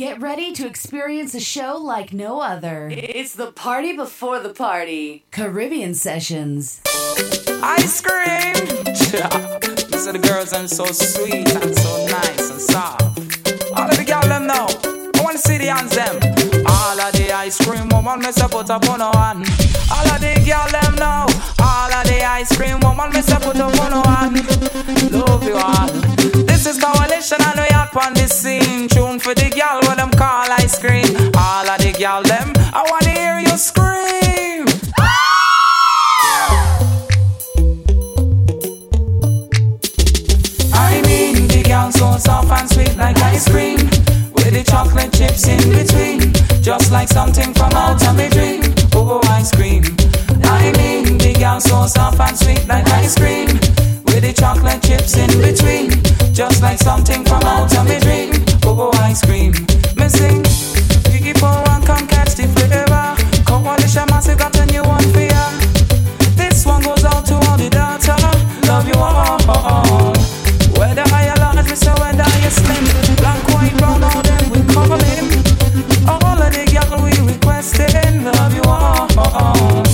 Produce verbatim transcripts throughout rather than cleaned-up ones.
Get ready to experience a show like no other. It's the party before the party. Caribbean Sessions. Ice cream! These are the girls, I'm so sweet and so nice and soft. All of the girls them now, I want to see the hands them. All of the ice cream woman, me say put up on one. All of the girls them now, all of the ice cream woman, me say put up on one. Love you all. This is Coalition and we out on the scene. Tune for the girl what them call ice cream. All of the girl them, I want to hear you scream. So soft and sweet like ice cream, with the chocolate chips in between, just like something from out of a dream. Oh, ice cream. I mean, the girl so soft and sweet like ice cream, with the chocolate chips in between, just like something from out of a dream. Oh, ice cream. Missing, Piggy Poor and come catch the flavor. Coalition Massive got a new one for ya. This one goes out to all the daughter. Love you all. Whether I alone, so whether you slim, black, white, brown, all them we cover them. All of the girl we requesting, love you all.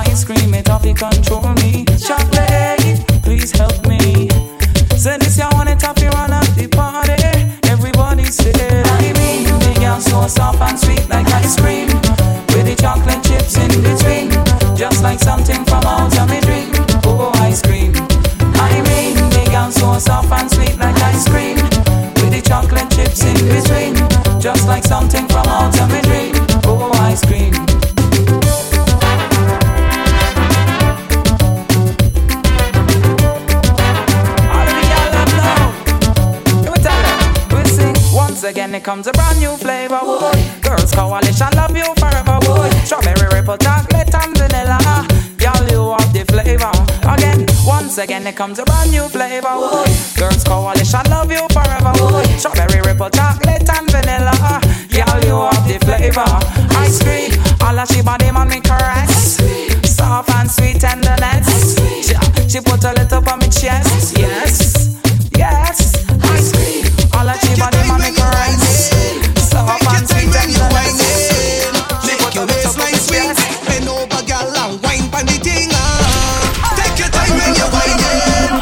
Ice cream, it off, you control me. Chocolate, please help me. Say this, you want it off, you run up the party. Everybody say, I mean, the girl so soft and sweet like ice cream, with the chocolate chips in between, just like something from out of a dream. Oh, ice cream. I mean, the girl so soft and sweet like ice cream, with the chocolate chips in between, just like something from out of a dream. Oh, ice cream. All of the y'all love now. Let me tell them. We sing. Once again it comes a brand new flavor. Boy. Girls Coalition love you forever. Boy. Strawberry, ripple, chocolate and vanilla. Y'all you have the flavor. Again, once again, it comes a brand new flavor. Boy. Girls Coalition love you forever. Boy. Strawberry, ripple, chocolate and vanilla. Y'all you have the flavor. Ice cream, all of she body man me caress. Soft and sweet tenderness. She, she put her little on me chest. Yes, yes. Ice cream, all of she body man me caress. Soft and sweet tenderness. She put her little on me chest. Take your time when you're whining.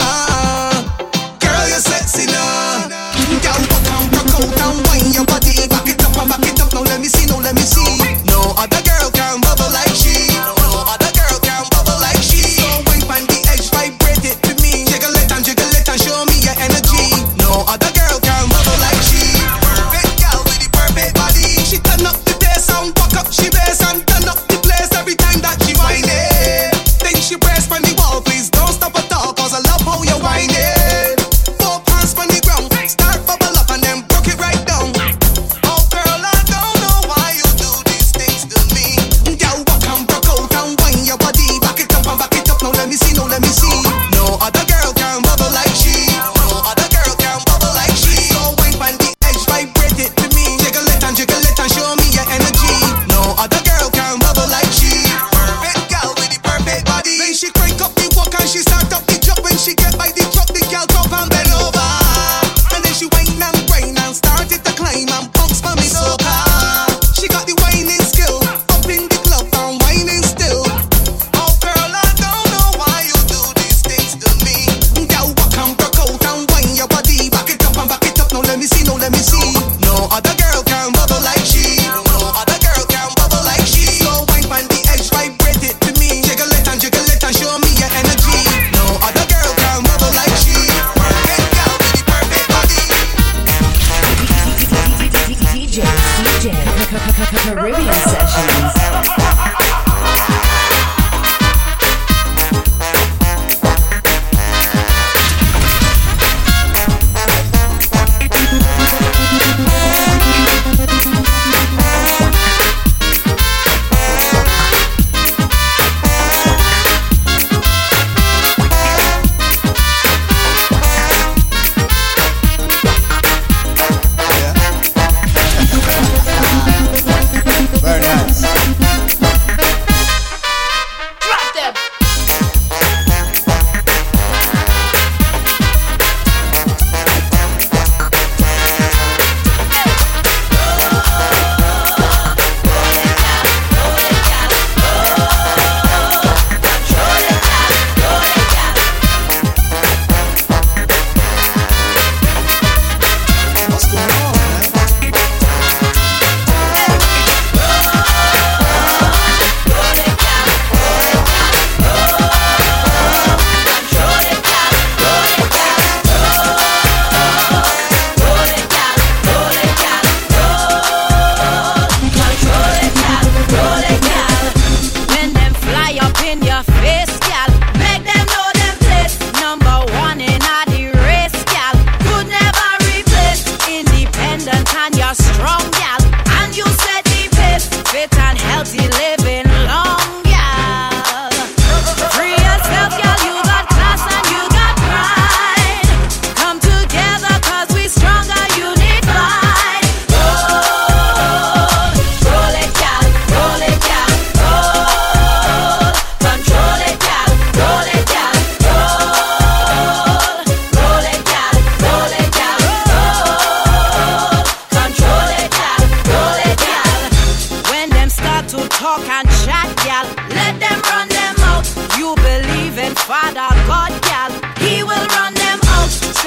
Ah,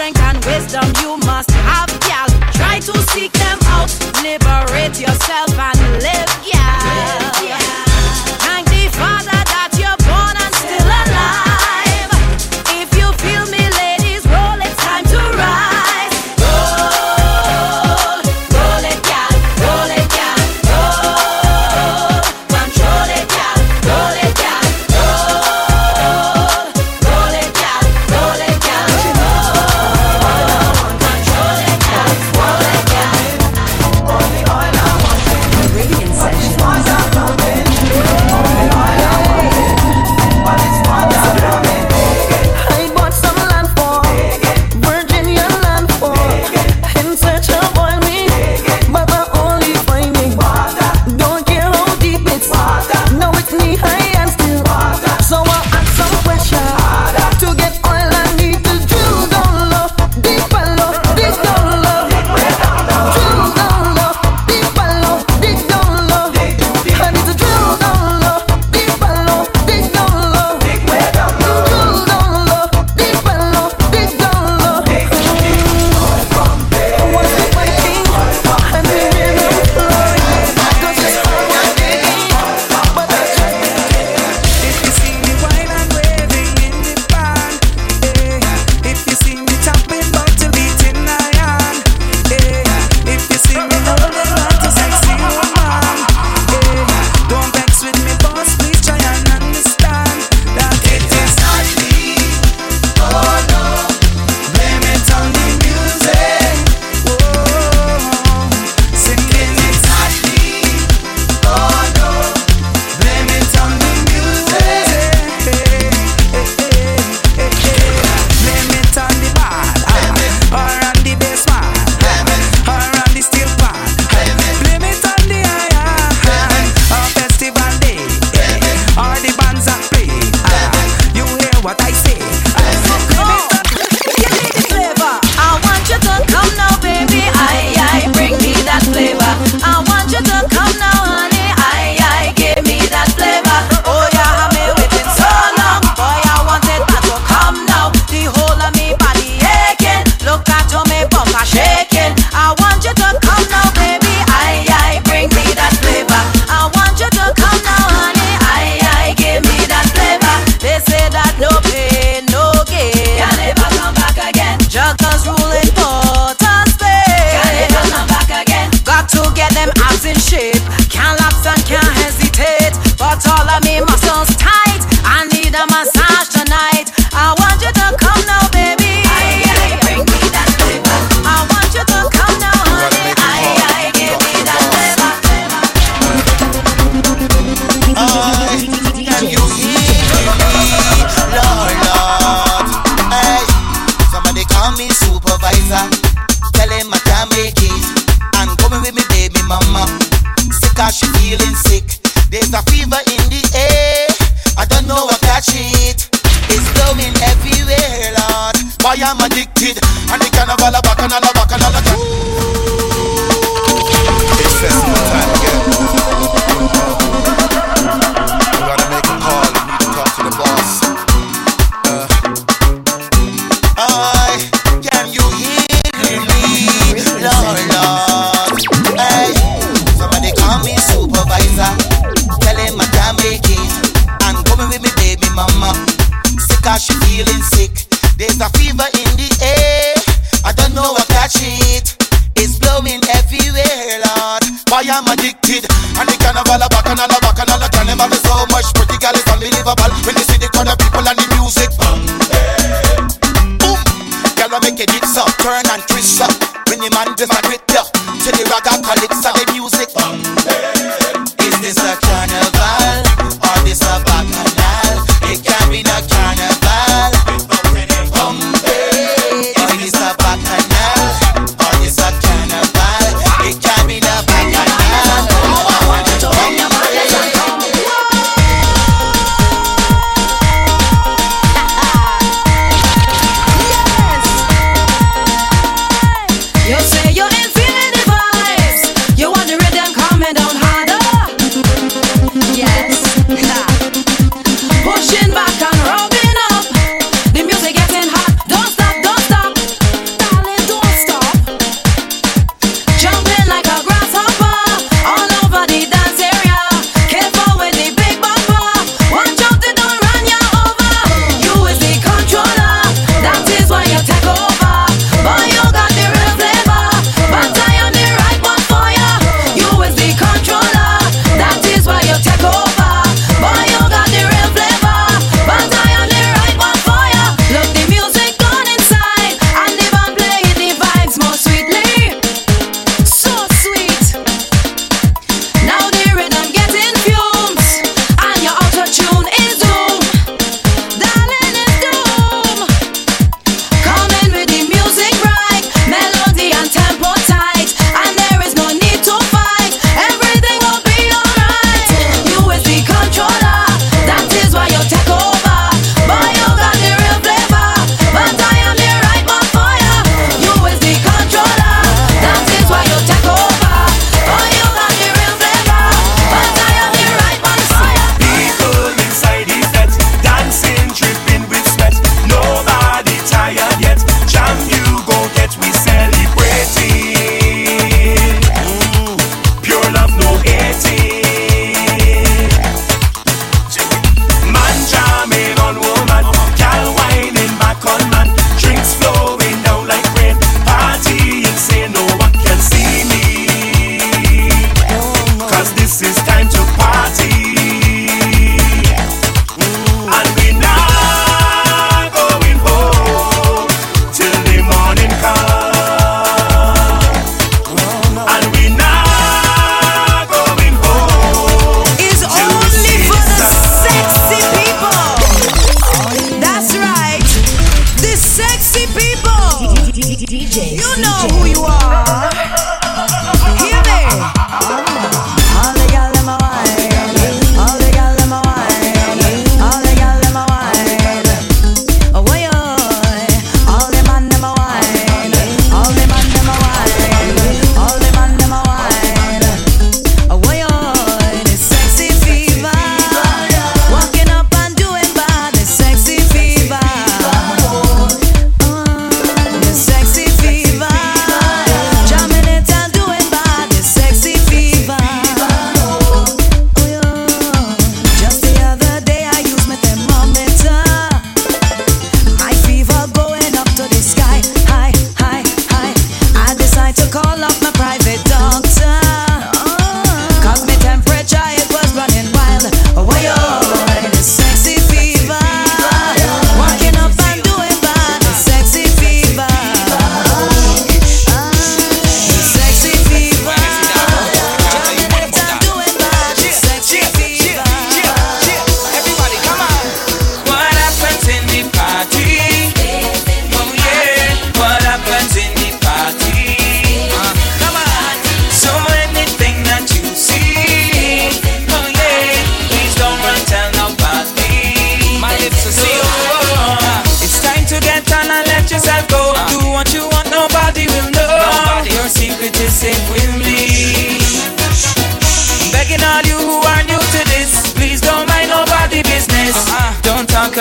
strength and wisdom you must have, gal. Try to seek them out, liberate yourself and live, gal. Thank the Father that you're born and still alive. If you feel me, ladies, roll it, time to rise. Roll, roll it, gal, roll it, gal, roll. Control it, gal, roll it, gal, roll. Roll it, gal, roll it, gal, roll. Control it, gal, roll it, gal. Only oil I want to Caribbean Sessions. D J, you C J. Know who you are. Hear me. All the girls in my wine, all the girls in my wine, all the girls in my wine. Oh boy, all the man in my wine, all the man in my wine, all the man in my wine. Oh boy, the sexy fever, walking up and doing bad, the sexy fever.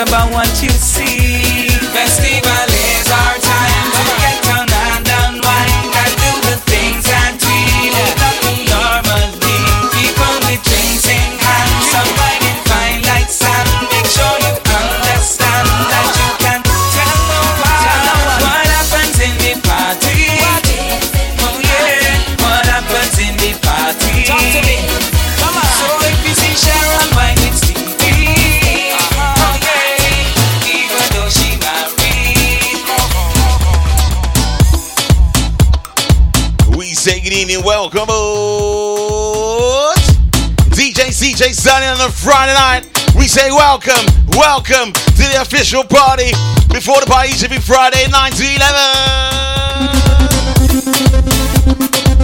About what you see. Festival is our time to get down and unwind. I do the things that we do normally. People with drinks in hand, somebody fine like sand. Make sure you understand that you can tell no one what happens in the party. Oh yeah, what happens in the party? Talk to me. Come on. So if you see Sharon, why it's welcome out. D J C J Sunday on a Friday night. We say welcome, welcome to the official party before the party should be Friday nine to eleven.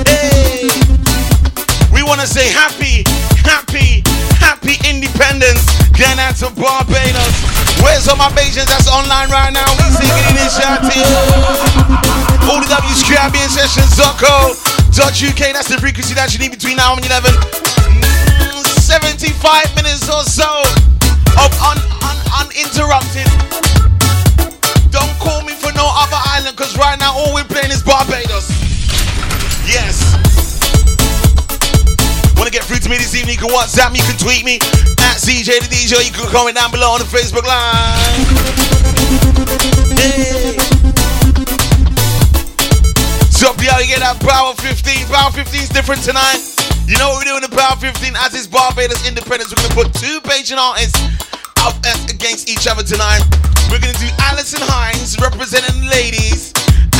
Hey, we want to say happy, happy, happy Independence. Going out to Barbados. Where's all my Bajans that's online right now? We singing in this shanty. All the W's caribbean sessions dot co dot U K, that's the frequency that you need between now and eleven. seventy-five minutes or so of un, un, uninterrupted. Don't call me for no other island, because right now all we're playing is Barbados. Yes. Want to get through to me this evening, you can WhatsApp me, you can tweet me at C J the D J, you can comment down below on the Facebook Live. Hey. So you get that Power fifteen. Power fifteen is different tonight. You know what we do in the Power fifteen? As is Barbados Independence, we're going to put two Bajan artists up against each other tonight. We're going to do Alison Hines representing the ladies,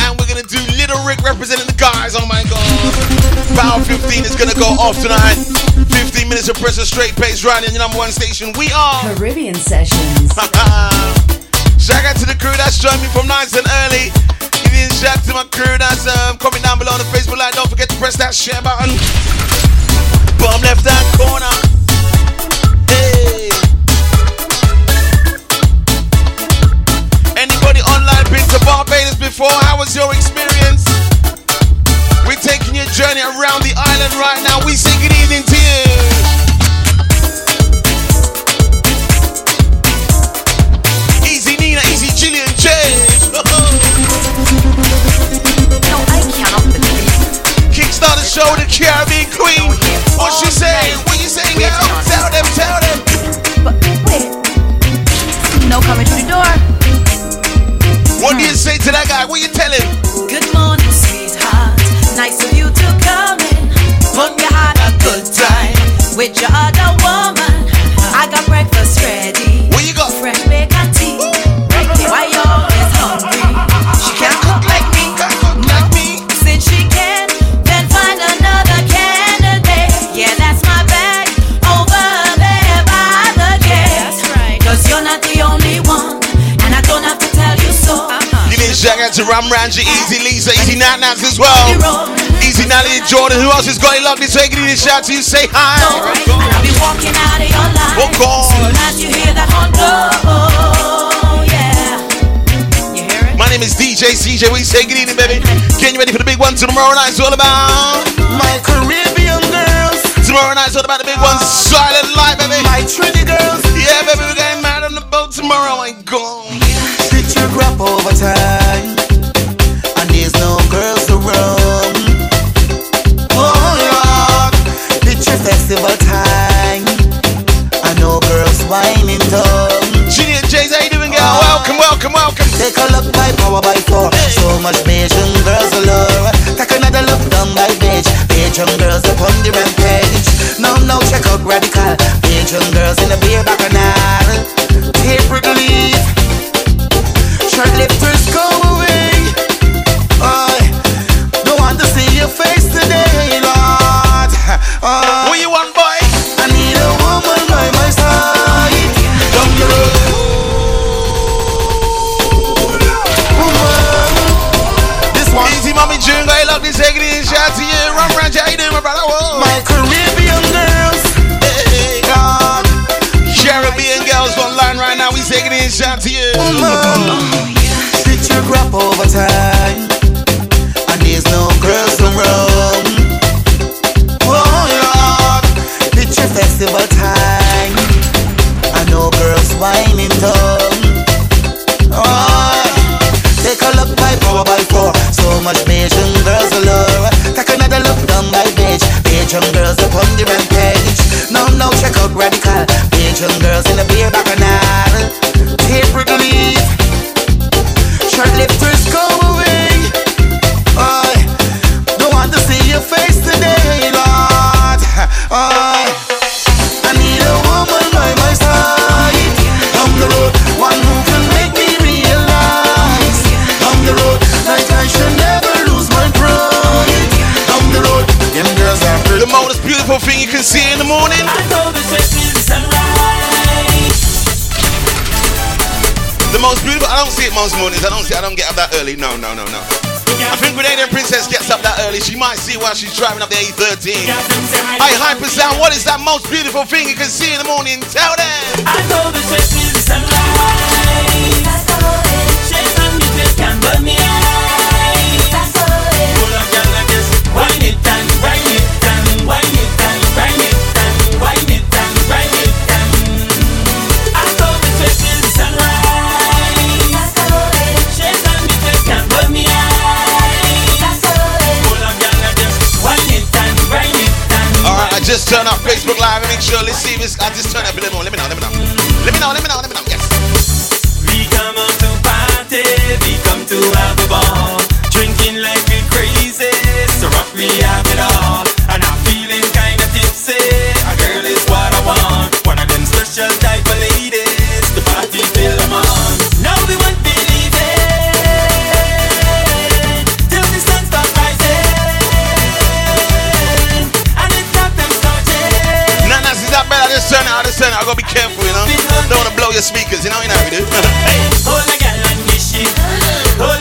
and we're going to do Little Rick representing the guys. Oh my God. Power fifteen is going to go off tonight. fifteen minutes of pressure, straight pace, right in the number one station. We are Caribbean Sessions. Shout out to the crew that's joined me from nice and early. Shout out to my crew that's um, comment down below on the Facebook Live. Don't forget to press that share button. Bottom left hand corner. Hey. Anybody online been to Barbados before? How was your experience? We're taking your journey around the island right now. We say good evening to you. Easy Nina, easy Gillian J. Kickstart the show, the Caribbean Queen. What she say? What you saying, girl? Tell them, tell them. But wait, no coming to the door. What do you say to that guy? What you tell him? Good morning, sweetheart. Nice of you to come in. Put your heart out to Ram Ranji, Easy Lisa, Easy Nat Nats as well. Easy Natalie Jordan, who else has got it locked? This way, give me a shout to you, say hi. I'll be walking out of your life. Walk on. Soon as you hear that horn blow, yeah. You hear it? My name is D J C J. We say good evening, baby. Getting you ready for the big one tomorrow night. It's all about my Caribbean girls. Tomorrow night's all about the big one. Silent Life, baby. My Trinity girls. Yeah, baby, we're getting mad on the boat tomorrow. I go. Did you grab over time? And there's no girls to run. Oh Lord, picture festival time. I know girls whining down. Junior J's, how you doing, girl? Oh, welcome, welcome, welcome. Take a look by power by four. Hey. So much Bayesian girls allure. Take another look down by beach. Bayesian girls upon the rampage. No, no, check out Radical. Bayesian girls in the beer bacchanal. Tape relief. Short lifters go away. I don't want to see your face today, Lord. Uh, what you want, boy? I need a woman by my side. Down the road. Mommy June, I love this eggy shout to you. Ram Ranch, how you doing, my brother? Whoa. My Caribbean girls, hey, God. Caribbean girls online right now. We say eggy shout to you. Did you grab over time? And there's no girls around. Oh Lord, picture festival time. I know girls whining down. Oh. Take a look by power by four. So much Bayesian girls allure. Take another look down by beach. Bayesian girls upon the rampage. No, no, check out Radical. Bayesian girls in the beer bacchanal. Tape relief. Short lifters go away. I don't want to see your face today, Lord. I, I need a woman by my side. Down the road, one who can make me the road, like I should never lose my pride. Down the road, them girls are pretty. The most beautiful thing you can see in the morning. I know this way till the sunrise. The most beautiful. I don't see it most mornings. I don't see. I don't get up that early. No, no, no, no. I think Grenada Princess gets up that early. She might see while she's driving up the A thirteen. I hype us out. What is that most beautiful thing you can see in the morning? Tell them. I know this way till the sunrise. But me I, that's all it. Pull up down like this. Wind it down, wind it down, wind it down, wind it down, wind it down, wind it down. I told the church till the sunrise. That's all it. Shake on me just can't but me I, that's all it. Pull up down like this. Wind it down, wind it down. Alright, I just turn off Facebook Live and make sure. Let's see if it's, I just turn up a little more. Let me know, let me know. Let me know, let me know, let me know. Yes. We come up to we come to have a ball, drinking like we're crazy, so rock we have it all, and I'm feeling kinda tipsy, a girl is what I want, one of them special type of ladies, the party till I'm on, now we won't believe it, till the sun stop rising, and it's not them starting. Nah, nah, see that better, just turn out, just turn out, I gotta be careful, you know, don't wanna blow your speakers, you know, you know how we do. Hey. Hold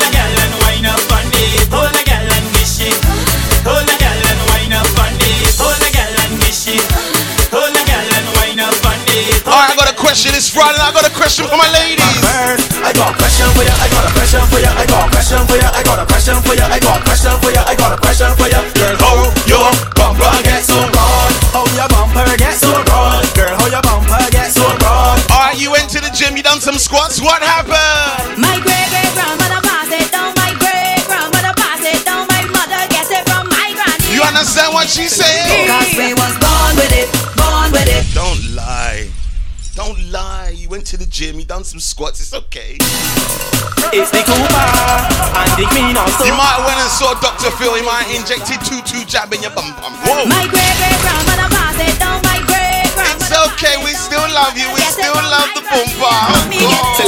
a gal and wind up on me. Hold a gal and gishy. Hold a gal and wind up on me. Hold a gal and gishy. Hold a gal and wind up on me. Alright, I got a question. It's Friday. I got a question for my ladies. I got a question for ya. I got a question for ya. I got a question for ya. I got a question for ya. I got a question for ya. I got a question for ya. Girl, how your bumper get so broad? How your bumper get so broad? Girl, how your bumper get so broad? Alright, you went to the gym. You done some squats. What happened? My understand what she said? Because we was born with it, born with it. Don't lie, don't lie. You went to the gym, you done some squats. It's okay. It's the Cooper and the Queen also. You might went and saw Doctor Phil. He might injected two two jab in your bum bum. Whoa. My great great grandmother passed it down. My great grandmother. It's okay. We still love you. We still love the bum bum. Because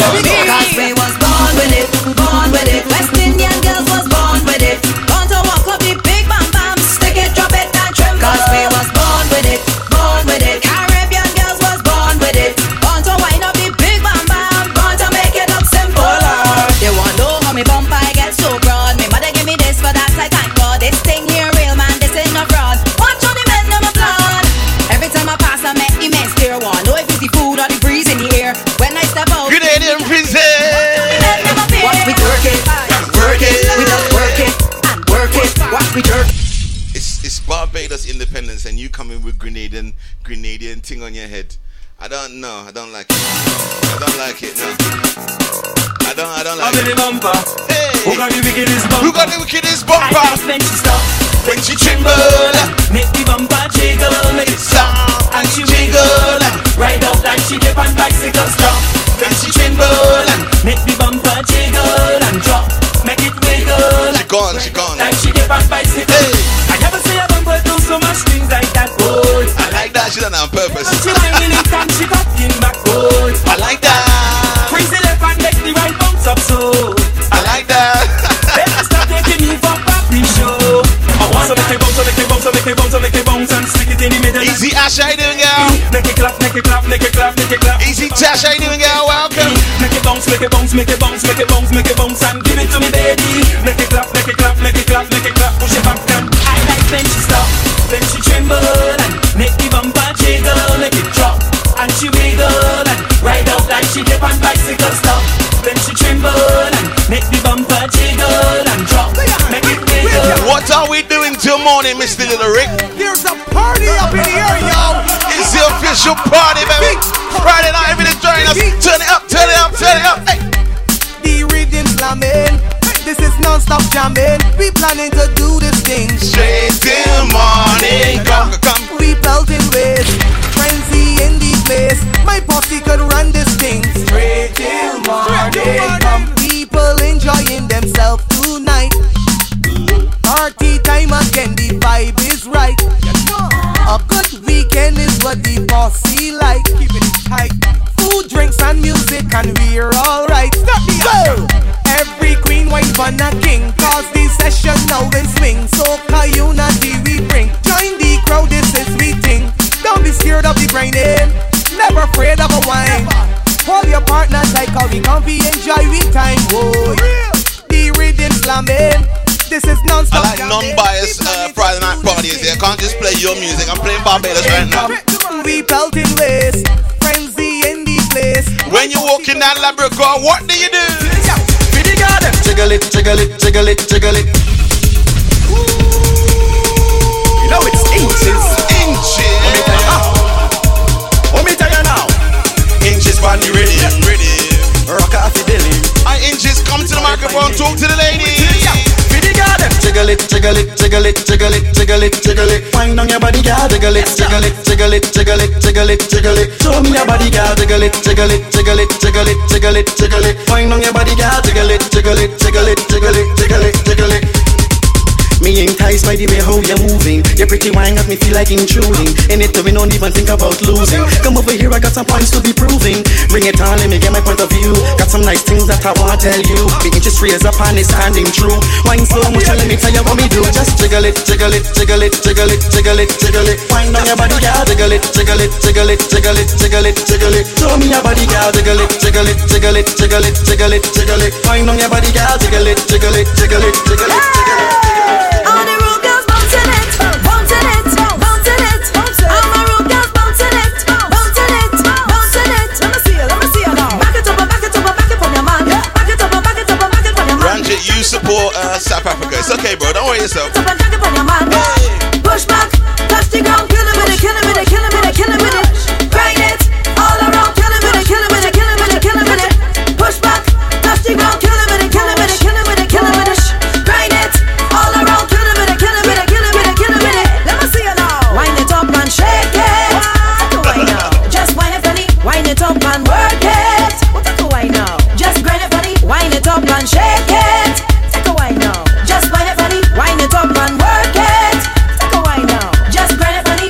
we was born with it, born with it. West Indian girls was born with it. Born to walk up the big bum bum. Drop it and tremble. Cause we was born with it, born with it. Caribbean girls was born with it. Born to wind up the big bam bam. Born to make it up simple. They want to know how me bump I get so we jerk. It's it's Barbados independence, and you come in with Grenadian Grenadian thing on your head. I don't know. I don't like it. I don't like it. No. I don't. I don't like it. Hey. Who got the wickedest bumper? Who got the wickedest bumper? I think when she stop, when she tremble, make the bumper jiggle, make it stop, and she wiggle, ride out like she dip on bicycle. Stop, when she tremble, make the bumper jiggle and drop, make it wiggle. She gone. She gone. Like she dip on bicycle. Hey. I never see a bumper do so much things like that. Oh, I like that. She done it on purpose. She talking back, oh, I like that. Crazy left and make the right bounce up, so I like that. Better stop taking me for papi show. I want to make it bounce, make it bounce, make it bounce, make it bounce, and stick it in the middle. Easy Ash, how you doing, girl? Make it clap, make it clap, make it clap, make it clap. Easy Tash, how you doing, girl? Welcome. Make it bounce, make it bounce, make it bounce, make it bounce, make it bounce, and give it to me, baby. Make it clap, make it clap, make it clap, make it clap. Push it back down. I like when she stop, when she tremble, and make the bumper jiggle, make it drop. And she wiggle and ride out like she dip on bicycle stuff. Then she tremble and make the bumper jiggle and drop. Make it wiggle. What are we doing till morning, Mister Little Rick? There's a party up in here, y'all. It's the official party, baby. Friday night, everybody's joining us. Turn it up, turn it up, turn it up. Hey. The rhythm slamming. This is non-stop jamming. We planning to do this thing straight till morning. Come, come. We belting with frenzy in the place. My posse could run this thing straight till morning. Come, people enjoying themselves tonight. Party time again, the vibe is right. A good weekend is what the posse like. Keep it tight. Food, drinks, and music, and we're alright. So, every queen, wife, and a king, cause the session now in swing. So, unity we bring. Join the crowd, this is we thing. Don't be scared of the grinding, never afraid of a wine. Hold your partner tight, cause we can't be enjoy we time. Whoa, the rhythm slamming. This is non-stop. I like non-biased uh, Friday night parties. I can't just play your music. I'm playing Barbados right now. We belting waist, frenzy in the place. When you walk in that laboratory, what do you do? Yeah. Pretty garden. Jiggle it, jiggle it, jiggle it, jiggle it. Ooh. You know it's inches, inches. Let me tell you now. Let me tell you now. Inches when you ready, ready. Rock off the belly. I inches come to the microphone, talk to the ladies. Jiggle it, jiggle it, jiggle it, jiggle it, jiggle it, jiggle it. Find on your body, girl. Jiggle it, jiggle it, jiggle it, jiggle it, jiggle it, jiggle it. Show me your body, girl. Jiggle it, jiggle it, jiggle it, jiggle it, jiggle it, jiggle it. Find on your body, girl. Jiggle it, jiggle it, jiggle it, jiggle it, jiggle it, jiggle it. Me enticed by the way how you're moving. Your pretty wine got me feel like intruding. In it, we don't even think about losing. Come over here, I got some points to be proving. Bring it on, let me get my point of view. Got some nice things that I wanna tell you. The interest raise up and it's standing true. Wine so much, let me tell you what me do. Just jiggle it, jiggle it, jiggle it, jiggle it, jiggle it, jiggle it. Wine on your body, girl. Jiggle it, jiggle it, jiggle it, jiggle it, jiggle it, jiggle it. Show me your body, girl. Jiggle it, jiggle it, jiggle it, jiggle it, jiggle it, jiggle it. Wine on your body, girl. Jiggle it, jiggle it, jiggle it, jiggle it, jiggle it. All the rude girls bouncing it, bouncing it, bouncing it. All the rude girls bouncing it, bouncing it, bouncing it. Let me see you, let me see you now. Back it up, back it up, back it from your man. Back it up, back it up, back it from your man. Ranjit, you support uh, South Africa. It's okay, bro. Don't worry yourself. Back it up, back it from your man. Push back, touch the ground. Kill him with it, kill him with it, kill him with it, kill him with it. Grind it all around. Kill him with it, kill him with it, kill him with it, kill him with it. Push back, touch the ground. Kill him with it, kill him with it, kill him with it, kill him with it. Grind it. All around, kill him with it, kill him with it, kill him with it, kill him with it. Let me see you now. Wind it up and shake it. What do I know? Just wind it funny, wind it up and work it. What do I know? Just grind it funny, wind it up and shake it. Take a wind now. Just wind it funny, wind it up and work it. Take a wind now. Just grind it funny,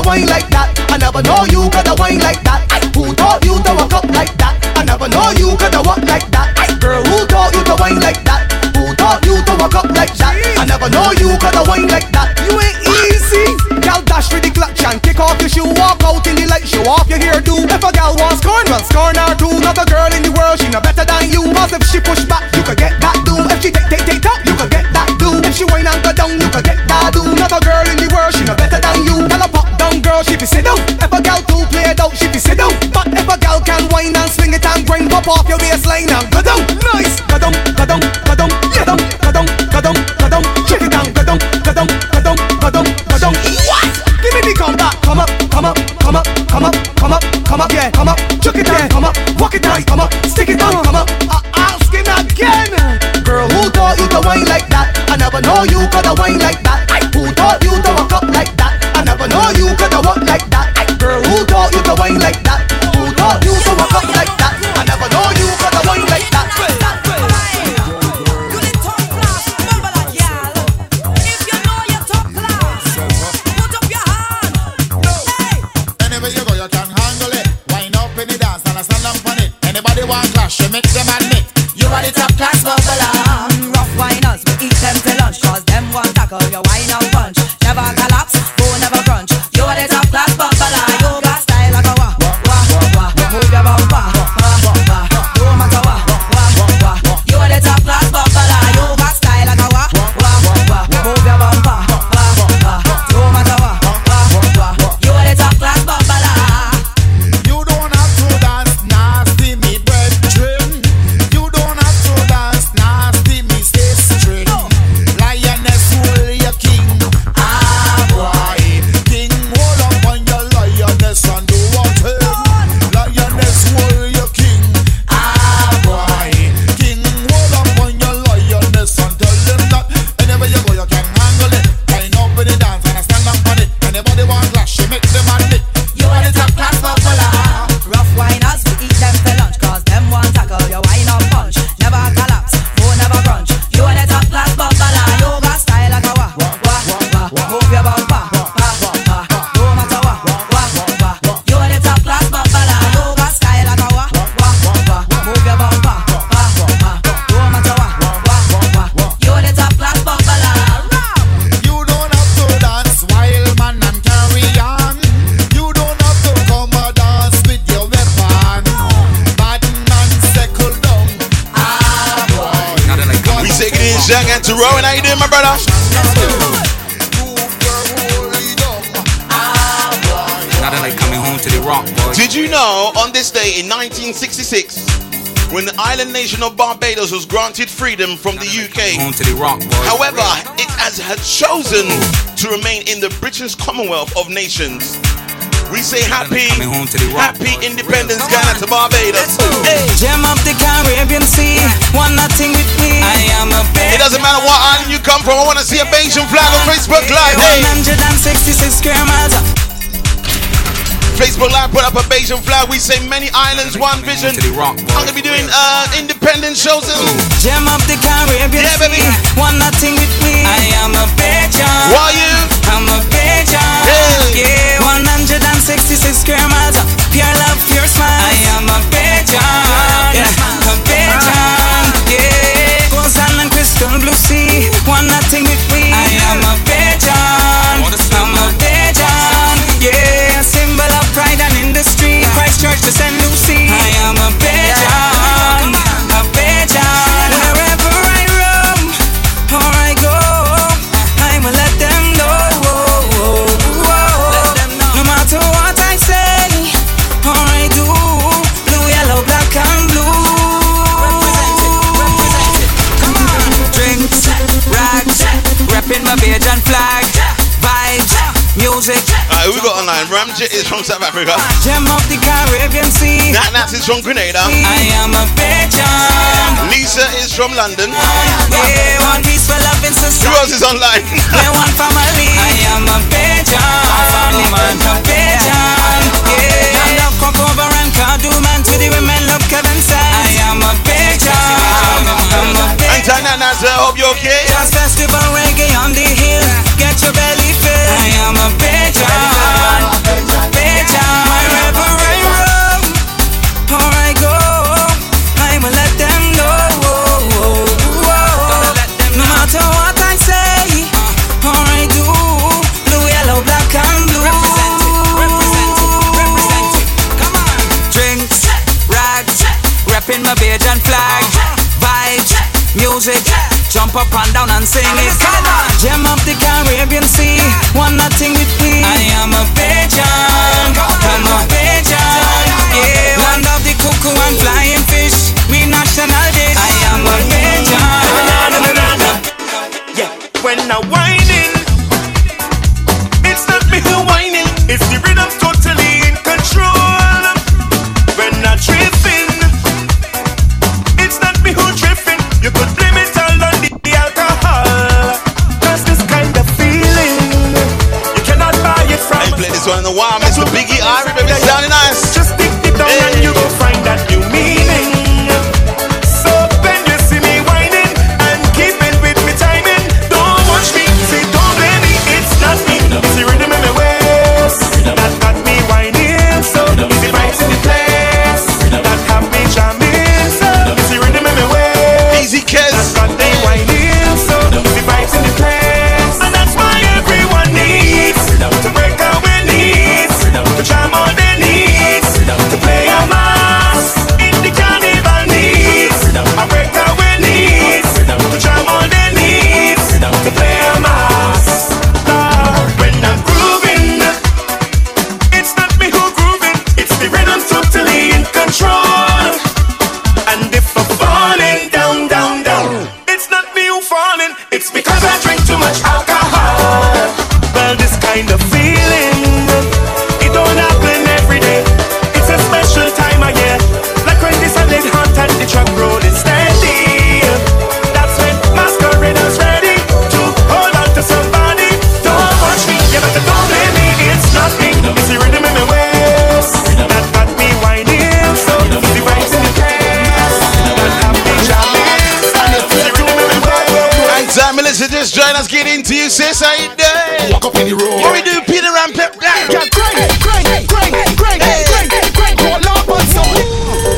to wine like that? I never know you coulda wine like that. Who taught you to walk up like that? I never know you coulda walk like that. Girl, who taught you to wine like that? Who taught you to walk up like that? I never know you coulda wine like that. You ain't easy. Gal dash for the clutch and kick off your shoe, walk out in the light, show off your hairdo. If a gal wants scorn, well scorn her too. Not a girl in the world, she no better than you. Cause if she push back, you could get that do. If she take take take up, you could get that do. If she wine and go down, you could get that do. Not a girl in the world, she no better than you. Tell a pop down girl, she be sit down. If a gal too played out, she be sit down. But if a gal can wine and swing it and grind, pop off your waistline and go down. Nice, go down, go down, go down, go down, go down, go down, go down, shake it down, go down, go down, go down, go down, go down. What? Give me the come back, come up, come up, come up, come up, come up, come up, yeah, come up, chuck it down, come up, walk it down, come up, stick it down, come up. Asking again, girl, who taught you to wine like that? I never know you coulda wine like that. Who taught you to walk up like that? I never know you coulda walk like that. Girl, who taught you to wine like that? Who taught you to walk up like that? I never know you coulda wine like that. She makes them admit you are the top class bubbler. Rough winers, we eat them till lunch. Cause them one tackle, you wine up bunch. Never collapse, go never crunch. You are the top class bubbler. You got style like a wah, wah, wah. You move your bumper, wah, wah. No matter wah, wah, wah. You are the top class bubbler. You got style like a wah, wah, wah. You move your bumper, wah, wah. No matter wah, wah, wah. You are the top class bubbler. You don't have to dance nasty me. Rowan, how you doing, my brother? Nothing like coming home to the rock, boy. Did you know on this day in nineteen sixty-six, when the island nation of Barbados was granted freedom from the U K, home to the rock, boy. However, it has had chosen to remain in the British Commonwealth of Nations. We say happy, happy Independence Ghana to Barbados. Hey. Gem of the Caribbean Sea, one nothing with me. I am a baby. It doesn't matter what island you come from. I want to see a Bayesian flag on Facebook Live. Hey. one hundred sixty-six square miles. Facebook Live put up a Bayesian flag. We say many islands, one vision. I'm gonna be doing uh, independent shows. Gem of the Caribbean yeah, Sea, one nothing with me. I am a Bayesian. Why you? I'm a Bayesian. Hey. Yeah. one hundred sixty-six square miles, pure love, pure smile. I am a Bajan, yeah, a Bajan, yeah. Gozan and crystal blue sea, one nothing with me. I am a Bajan, I'm a Bajan, yeah. A symbol of pride and industry, Christchurch to Saint Lucy. I am a Bajan, a Bajan. Wherever I roam, or I go, I will let them know. No matter what I say, or I do, blue, yellow, black and blue. Represented, represented, come on. Drinks, rags, reppin' my Bajan flag. Vibes, music. Alright, who we got online? Ramjet is from South Africa. Gem of the Caribbean Sea. Nat Nat is from Grenada. I am a Bajan. Lisa is from London. Yeah, one piece for love and society. Who else is online? We're one family. I am a Bajan. Man, yeah. Yeah. I love Kokova and Kaduman. To the women, love Kevin says I am a Bajan. I'm a Bajan. And Tanana, I hope you're okay. Jazz festival reggae on the hill. Get your belly filled. I am a Bajan. up and down and sing it. Come on, gem of the Caribbean Sea, one nothing with me. I am a pigeon, I'm a pigeon, yeah. Land of the cuckoo and flying fish, we national dish. I am a pigeon. Yeah, when I whining, it's not me who whining, it's the rhythm totally in control. When I drifting, it's not me who drifting. You could blame it all on the alcohol. That's this kind of feeling you cannot buy it from. I play this one in the warm. It's with Biggie R. Baby, that's down in ice. Just dig deep down hey. And you go find that new meaning. So when you see me whining and keeping with me timing, don't watch me, say don't blame me. It's not me. It's the rhythm in my waist that got me whining. So it's the vibes in the place. Sis, how you doing? Walk up in the road. What we do, Peter and Pep? Yeah, crank, crank, crank, crank, crank, crank. Roll up on something.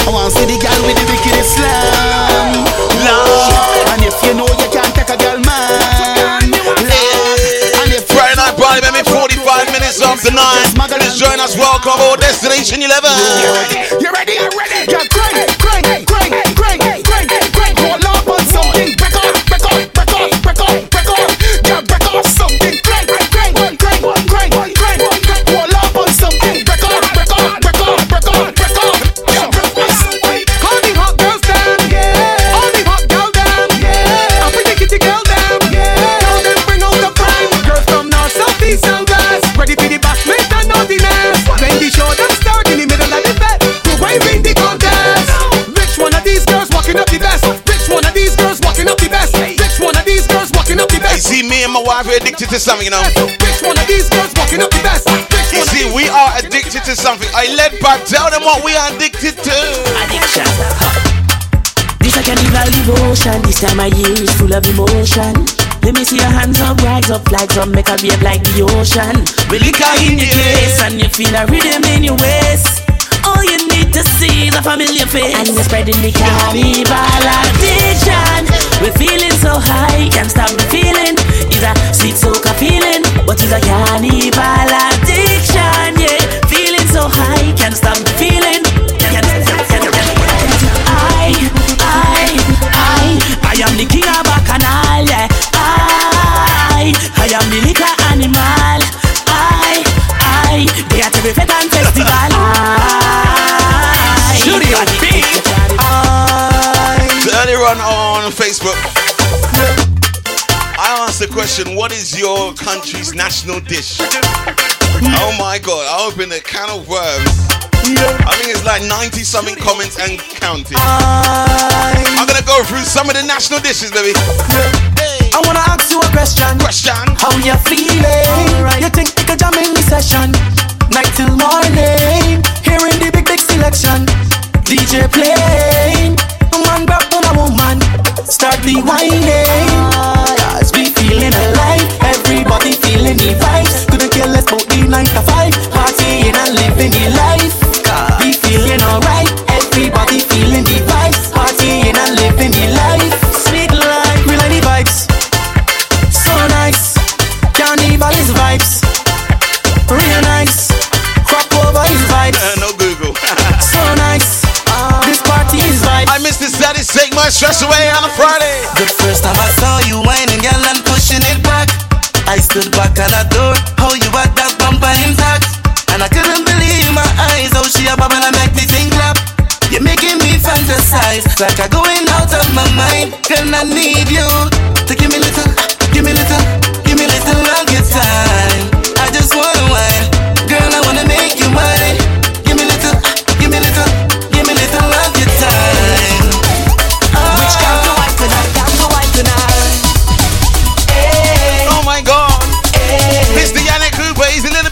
I want to see the girl with the bikini slam. Love. And if you know you can't take a girl, man. Love. And if Friday night party, baby, forty-five minutes of the night. Please join us. Welcome our destination eleven. You ready? You ready? You ready? Yeah, crank, crank, crank, crank, crank, crank. Roll up on something. Back up, back up, back up, back up, back up. Yeah, back off something, crank, crank, crank, crank, crank, crank, crank, roll up on something, back off, back off, back off, back off, back off. All the hot girls down, yeah. All the hot girls down, yeah. All the pretty kitty girl down, yeah. All them bring out the prime. Girls from north, south, east, and west. Ready for the bass, make the naughtiness. When the show them start in the middle of the bed, who waving the contest? Which one of these girls walking up the best? Which one of these girls walking up the best? Which one of these girls walking up the best? See, me and my wife are addicted to something, you know. Which one of these girls walking up the best? You see, we are addicted to something. I led back, tell them what we are addicted to. Addiction. This a carnival devotion. This time my year is full of emotion. Let me see your hands up, rise up like drum. Make a wave like the ocean. Will you call in your case and you feel a rhythm in your waist? All you need to see is a familiar face. And we're spreading the carnival addiction. We're feeling so high, can't stop the feeling. It's a sweet soca feeling, but it's a carnival addiction. Yeah, feeling so high, can't stop the feeling. Can't, can't, can't, can't. I, I, I, I am the king of Bacchanal. Yeah, I, I am the liquor animal. I, I, they are to be fed and festival. On Facebook, I asked the question, what is your country's national dish? Oh my god, I opened a can of worms. I think it's like ninety something comments and counting. I'm gonna go through some of the national dishes, baby. I wanna ask you a question. Question. How you feeling? Right. You think you could jam in the session? Night till morning, hearing the big, big selection. D J playing. Man grab on a woman, start the whining. Cause we feeling alive, everybody feeling the vibes. Couldn't care less about the nine to five, partying and living the life. Cause we feeling alright, everybody feeling the vibes, partying and living the life. Sweet life, we like the vibes. So nice, carnival is vibes. Real nice, crop over is vibes. No Google. So nice. This party is vibes. I miss the static segment. my stress away on a Friday. The first time I saw you whining, girl, and pushing it back, I stood back and adored how you had that bumper intact. And I couldn't believe my eyes, how she a bubble and make me think clap. You're making me fantasize, like I'm going out of my mind. Girl, I need you to give me little, give me little, give me little longer time. I just wanna wine, girl, I wanna make you mine. Give me little, give me little, give me little longer time.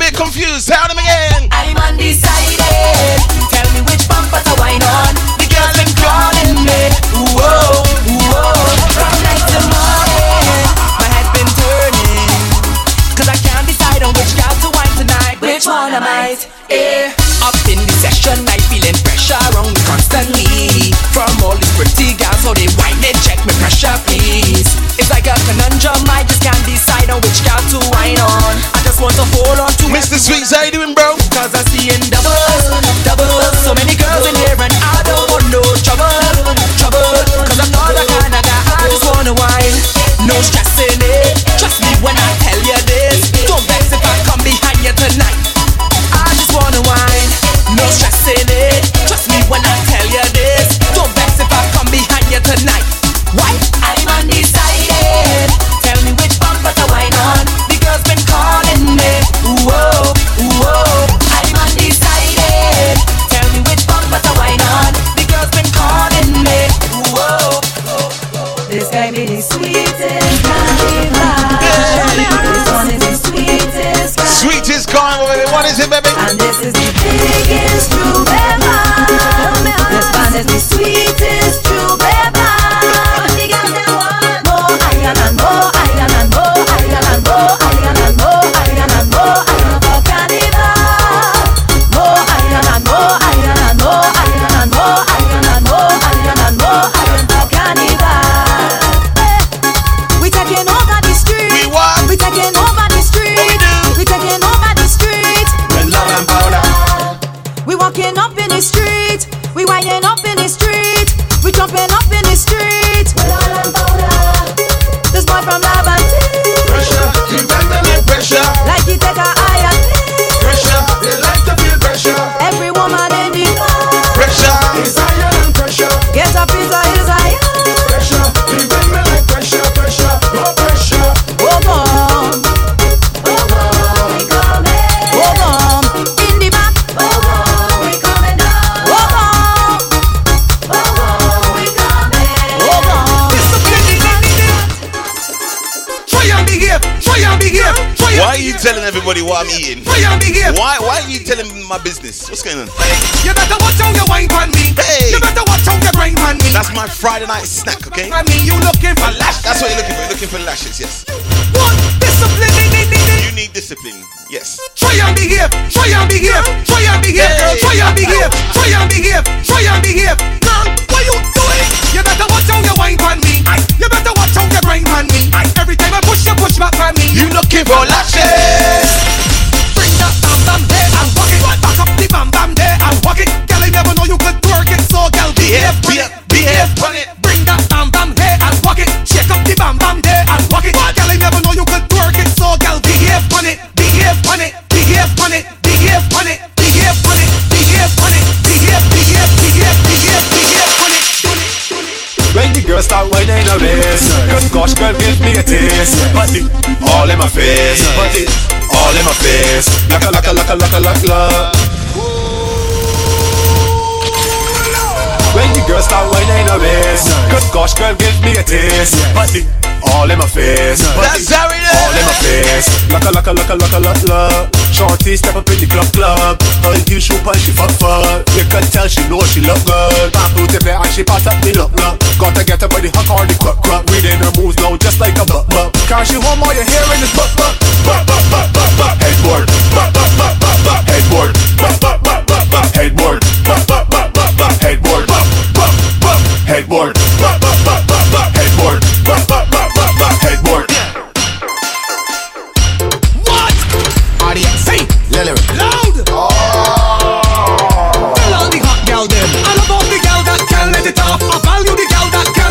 Confused, tell them again. I'm undecided. Tell me which bumper to wine on. The girls been calling me. Whoa, whoa. From night till morning, my head's been turning, 'cause I can't decide on which girl to wine tonight. Which one am I? Eh. Up in the session, I feeling pressure on me constantly from all these pretty girls. So they wine, they check me pressure, please. It's like a conundrum. I just can't decide on which girl to wine on. I just want to hold on. Mister Sweets, how you doing, bro? 'Cause I see in doubles, doubles. So many girls in here and I don't want no trouble, trouble. 'Cause I'm not a kind of guy, I just wanna wine. No stress in it, trust me when I tell you this. Don't vex if I come behind you tonight. I just wanna wine. No stress in it, trust me when I tell you this. Don't vex if I come behind you tonight. Why? I'm undecided. Tell me which bumper to wine on. The girls been calling me. Whoa, whoa, I'm undecided. Tell me which bumper to wine on. The girls been calling me. Whoa, this guy made the sweetest guy vibe. This one is the sweetest guy. Sweetest guy, what is it, baby? And this is the biggest true ever. This one is the sweetest true ever. The girls they want more iron and more iron and more iron and more iron and more iron and more. Everybody what I'm eating. Why why are you telling me my business? What's going on? You better watch out your wine pan me. Hey. You better watch out your brain pan me. That's my Friday night snack, okay? I mean you looking for lashes. That's what you're looking for. You're looking for lashes, yes. What? Discipline. You need discipline, yes. Try and behave, try and behave, try and behave, try and behave, try and behave, try and behave. Girl, what you doing? You better watch out your wine pan me. You better watch out your brain pan me. Every time I push you, push back pan me. You looking for lashes? Behave, behave, behave, behave. Bring that bam bam here and walk it. Shake up the bam bam there and walk it. Girl, I never know you could twerk it, so girl, behave on it, behave on it, behave on it, behave on it, behave on it, behave on it, behave, behave, behave, behave, behave on it. When the girls start whining a waist, gosh, girl, give me a taste. But it all in my face, but it all in my face. Laka laka laka laka laka. When the girls start whining a waist, good gosh, girl, give me a taste. But it all in my face, but it all in my face. Laka laka laka laka laka laka. Shorty step up in the club club. Her heel shoe punch, she fuck fuck. You can tell she knows she look good. Pop out the bed and she pass up the look look. Gotta get her by the hook or the crook crook. Reading her moves now just like a buck buck. Can she hold all your hair in this buck buck? Buck buck buck buck buck. Headboard, buck buck buck buck buck. Headboard, buck buck buck buck buck. Headboard, buck buck buck buck buck. Headboard. Headboard, bop, bop, bop, bop, bop. Headboard, bop, bop, bop, bop, bop. Headboard. What? Audience, hey, Little Rick. Loud. Oh. Tell all the hot gal them. I love all the gal that can let it off. I value the gal that can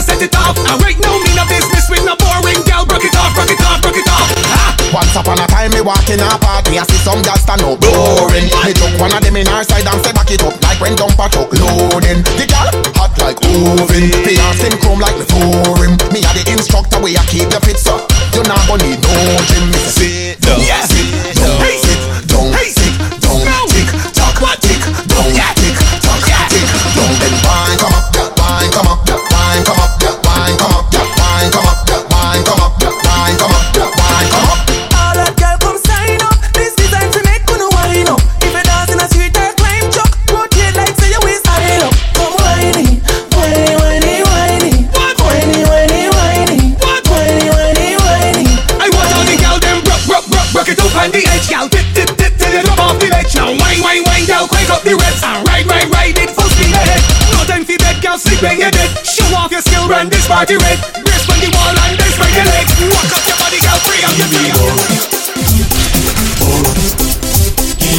apart. Me I see some that stand up boring. Me took one of them in our side and say back it up like when dumper truck loading. The girl hot like oven. Fiance him chrome like the forum. Me a the instructor where I keep the fit up. You not gonna need no gym. Sit down, yes. Sit down, hey. Sit down, hey. Sit down, hey. Tick tock, what tick down, yeah. Tick tock, yeah. Tick down. Then wine come up, that wine come up, that wine come up, that wine come up, that wine come up, that wine come up, that wine come up, that wine come up. All that girl come sign up. This design to make you wine up. If you dance in a street or climb truck, rotate like say you waist high up. Come whiny, whiny, whiny, whiny, whiny, whiny, whiny, whiny, whiny, whiny. I want all the girl them rock, rock, rock, rock it up on the edge, girl. Tip, tip, tip till you drop off the ledge. Now wine, wine, wine, girl, crank up the reds and ride, ride, ride it full speed ahead. No time for bed, girl, sleep when you're dead. Show off your skill, run this party red. Brace on the wall and then spread your legs. Walk up your body, girl, free up your free up.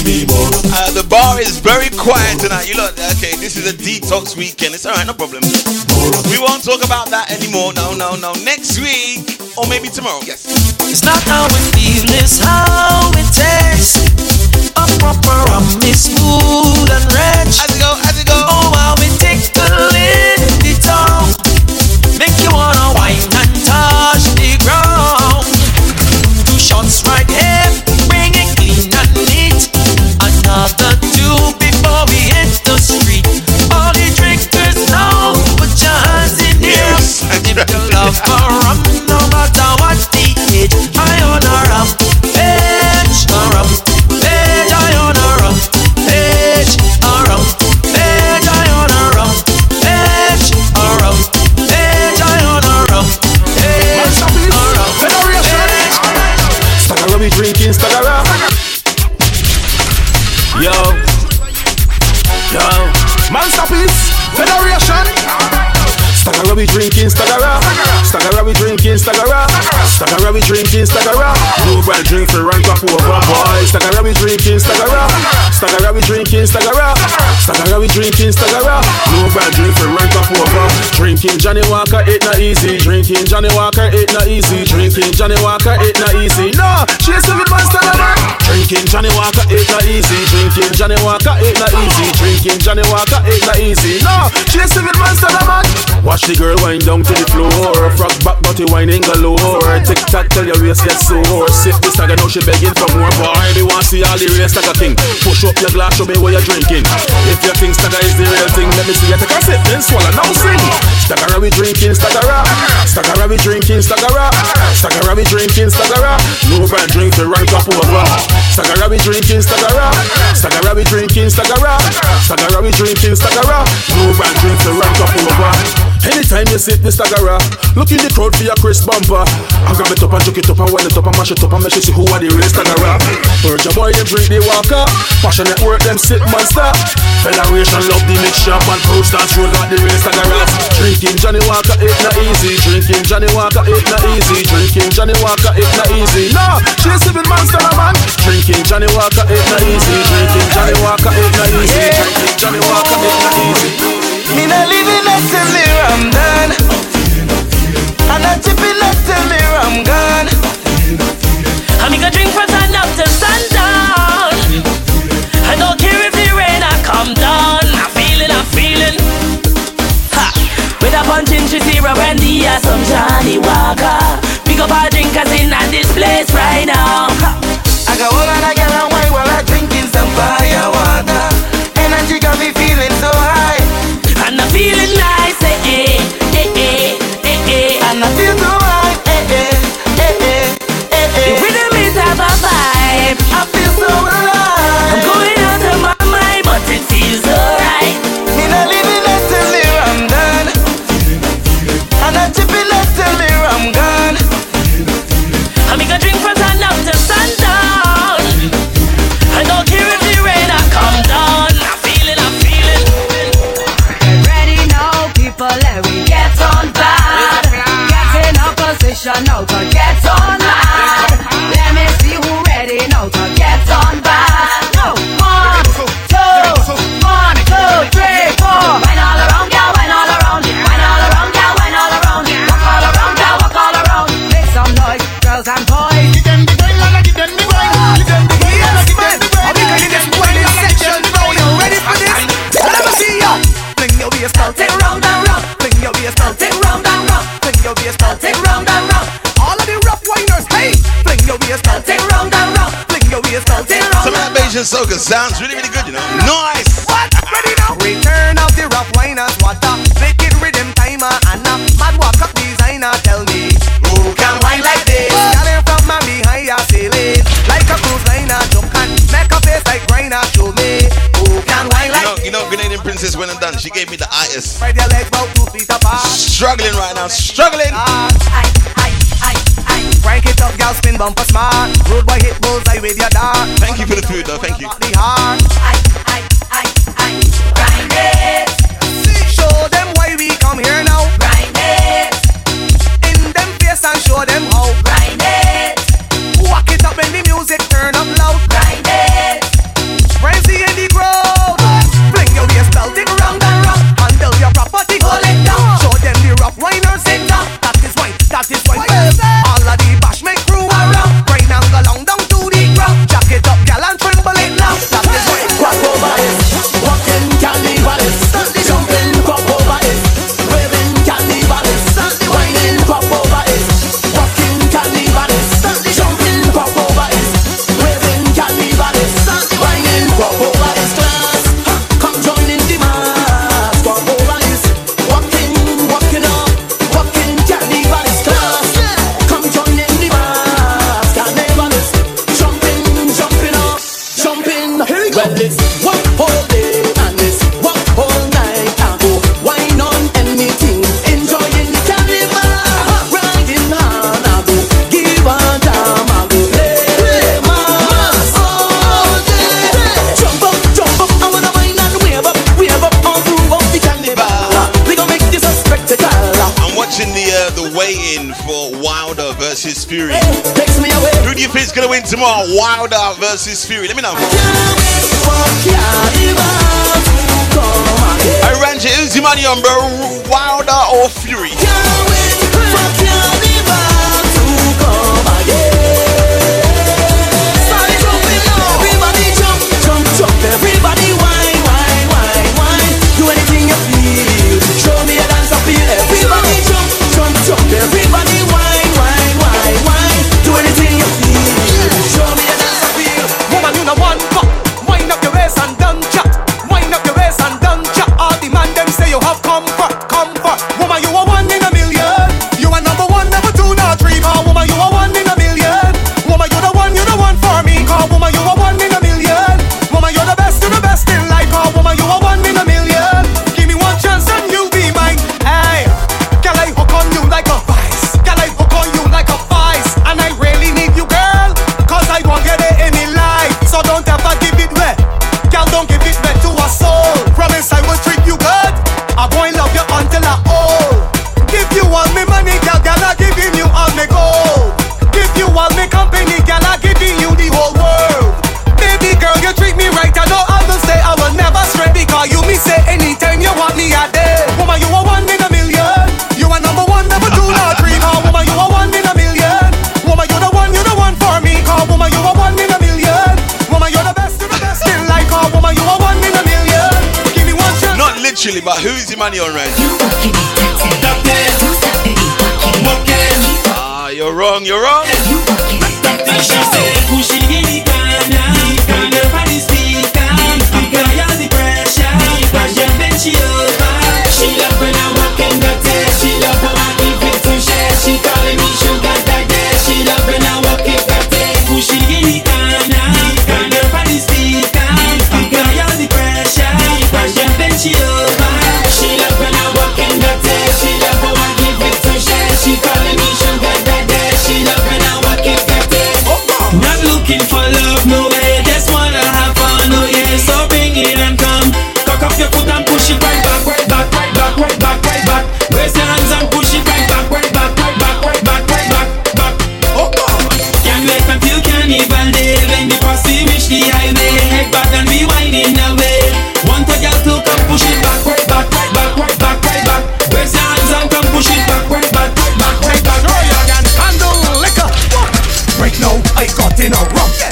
Uh, the bar is very quiet tonight. You look, okay, this is a detox weekend. It's alright, no problem. We won't talk about that anymore. No, no, no. Next week, or maybe tomorrow, yes. It's not how we feel, it's how it tastes. A proper rum is smooth and rich. As it go, as it go. Oh, how we take the lid in the tongue. Make you wanna whine and touch the ground. Two shots right here, bring it clean and neat. Another two before we hit the street. All the drinkers now, put your hands in the air. Give your love for rum, no matter what the age. I own a rum, bitch, a rum, bitch. I own a rum, bitch, a rum, bitch. I own a rum, bitch, a rum, bitch. I own a rum, bitch, a rum, bitch. Stagara, we drinking Stagara. Yo, yo, man, stop it. Federation. Stagara we drinking Stagara. Stagara we drinking Stagara. Stagara we drinking Stagara. Nobody drink for rank up over boy. Stagara we drinking Stagara. Stagara we drinking Stagara. Stagara we drinking Stagara. Nobody drink for rank up over. Drinking Johnny Walker it not easy. Drinking Johnny Walker it not easy. Drinking Johnny Walker it not easy. No, she is living by Stagara. Drinking Johnny Walker it not easy. Drinking Johnny Walker it not easy. Drinking Johnny Walker it not easy. No, she is living by Stagara. Watch the girl wind down to the floor. Frog back body whining galore. Tick tock till your waist gets sore. Sip this tag and now she begging for more. Boy, we want to see all the real stagger thing. Push up your glass, show me what you're drinking. If your thing stagger is the real thing, let me see you take a sip, then swallow, now sing. Staggera we drinking Stagara. Staggera we drinking Stagara. Staggera we drinking Stagara. No bad drink to rank up over. Staggera we drinking Stagara. Staggera we drinking Stagara. Staggera we drinking Stagara. No bad drink to rank up over. Anytime you sit this Stagara, look in the crowd for your crisp bumper. I grab it up and chuck it up and wind it up and mash it up and make sure you see who are the real Stagara. Purge your boy, them drink, they walker. Passionate work, them sit monster. Federation love the mixture and coach dance road like the real Stagara. Drinking Johnny Walker, it not easy. Drinking Johnny Walker, it not easy. Drinking Johnny Walker, it not easy. No, she's a man, Stagara man. Drinking Johnny Walker, it not easy. Drinking Johnny Walker, it not easy. Drinking Johnny Walker, it not easy. Me not leaving that till me I'm done. I'm not tipping that till me I'm gone. I'm gonna drink from sun up till sundown. I don't care if the rain I come down. I'm feeling, I'm feeling. Ha! With a punch in syrup and the some Johnny Walker. Pick up our drinkers in at this place right now. Ha! I got all of that yellow wine while I'm drinking some fire water. Energy got me feeling so high. And I'm feeling nice, eh, eh, eh, eh, eh, eh. And I feel so high, eh, eh, eh, eh, eh, eh. The rhythm is have a vibe. I feel so alive. I'm going out of my mind, but it feels alright. Me not leaving that till me I'm done. I'm not chipping that till me I'm gone. I'm gonna drink from sun up till sundown. I don't care if the rain I come down. I'm feeling, I'm feeling. Let we get on bad. Get in opposition now to get on mad. Let me see who ready now to get on bad. No, one, two, one, two, three, four. Wine all around, girl, wine all around. Wine all around, girl, wine all around. Walk all around, girl, walk all around. Make some noise, girls and boys. Give them the wine, give them the wine, give them the Some Asian soca sounds really, really good, you know. Nice! What? Ready now? Return of the rough winers, water. Flick it rhythm timer and a mad walk-up designer. Tell me, who can wine like this? Coming from Miami, higher ceiling. Like a cruise liner, jump and make a face like Rainer. Show me, who can wine like this? You know, Grenadian princess when I'm done, she gave me the itis. Spread your legs about two feet apart. Struggling right now, struggling! I, I, I, I. Crank it up, girl, spin bumper smart. Road boy hit bullseye with your dart. Thank you for the food, though. Thank you. I, I, I, I. Grind it. Show them why we come here now. Grind it. In them face and show them how. Grind it. Walk it up when the music turn up loud. Grind it. Raise the in the crowd. Bring your waist belt it round and round. Handle your property, hold it down. Show them the rough winers in town. That is why. That is why. All of the bash make crew around. Right now go long down to the ground. Jack it up, gal, and tremble it now. That is why. Crop over it. Walking cannibals. Jumping, crop over it. Waving cannibals. Whining, crop over it. Walking cannibals. Jumping, crop over it. Waving cannibals. Whining, crop over it. Class, come join in the mass. Crop over it. Walking, walking up. Walking cannibals. Class, come join in the mass. Cannibals. Jumping, jumping up. Jumping. Here we go. Well, it's one whole day and it's one whole night. Can't go wine on anything. Enjoying the carnival. Riding on a go. Give and damn a go. Play mass all day. Jump up, jump up. I wanna wine and wave up. Wave up all throughout the carnival. We gon' make this a spectacle. I'm watching the uh, the weigh-in for Wilder versus Fury. Hey, takes me away. Who do you think's gonna win tomorrow? Wilder versus Fury. Let me know. I ran to Uzi money on bro, Wilder or Fury. But who is the money on right? Ah, uh, you're wrong, you're wrong.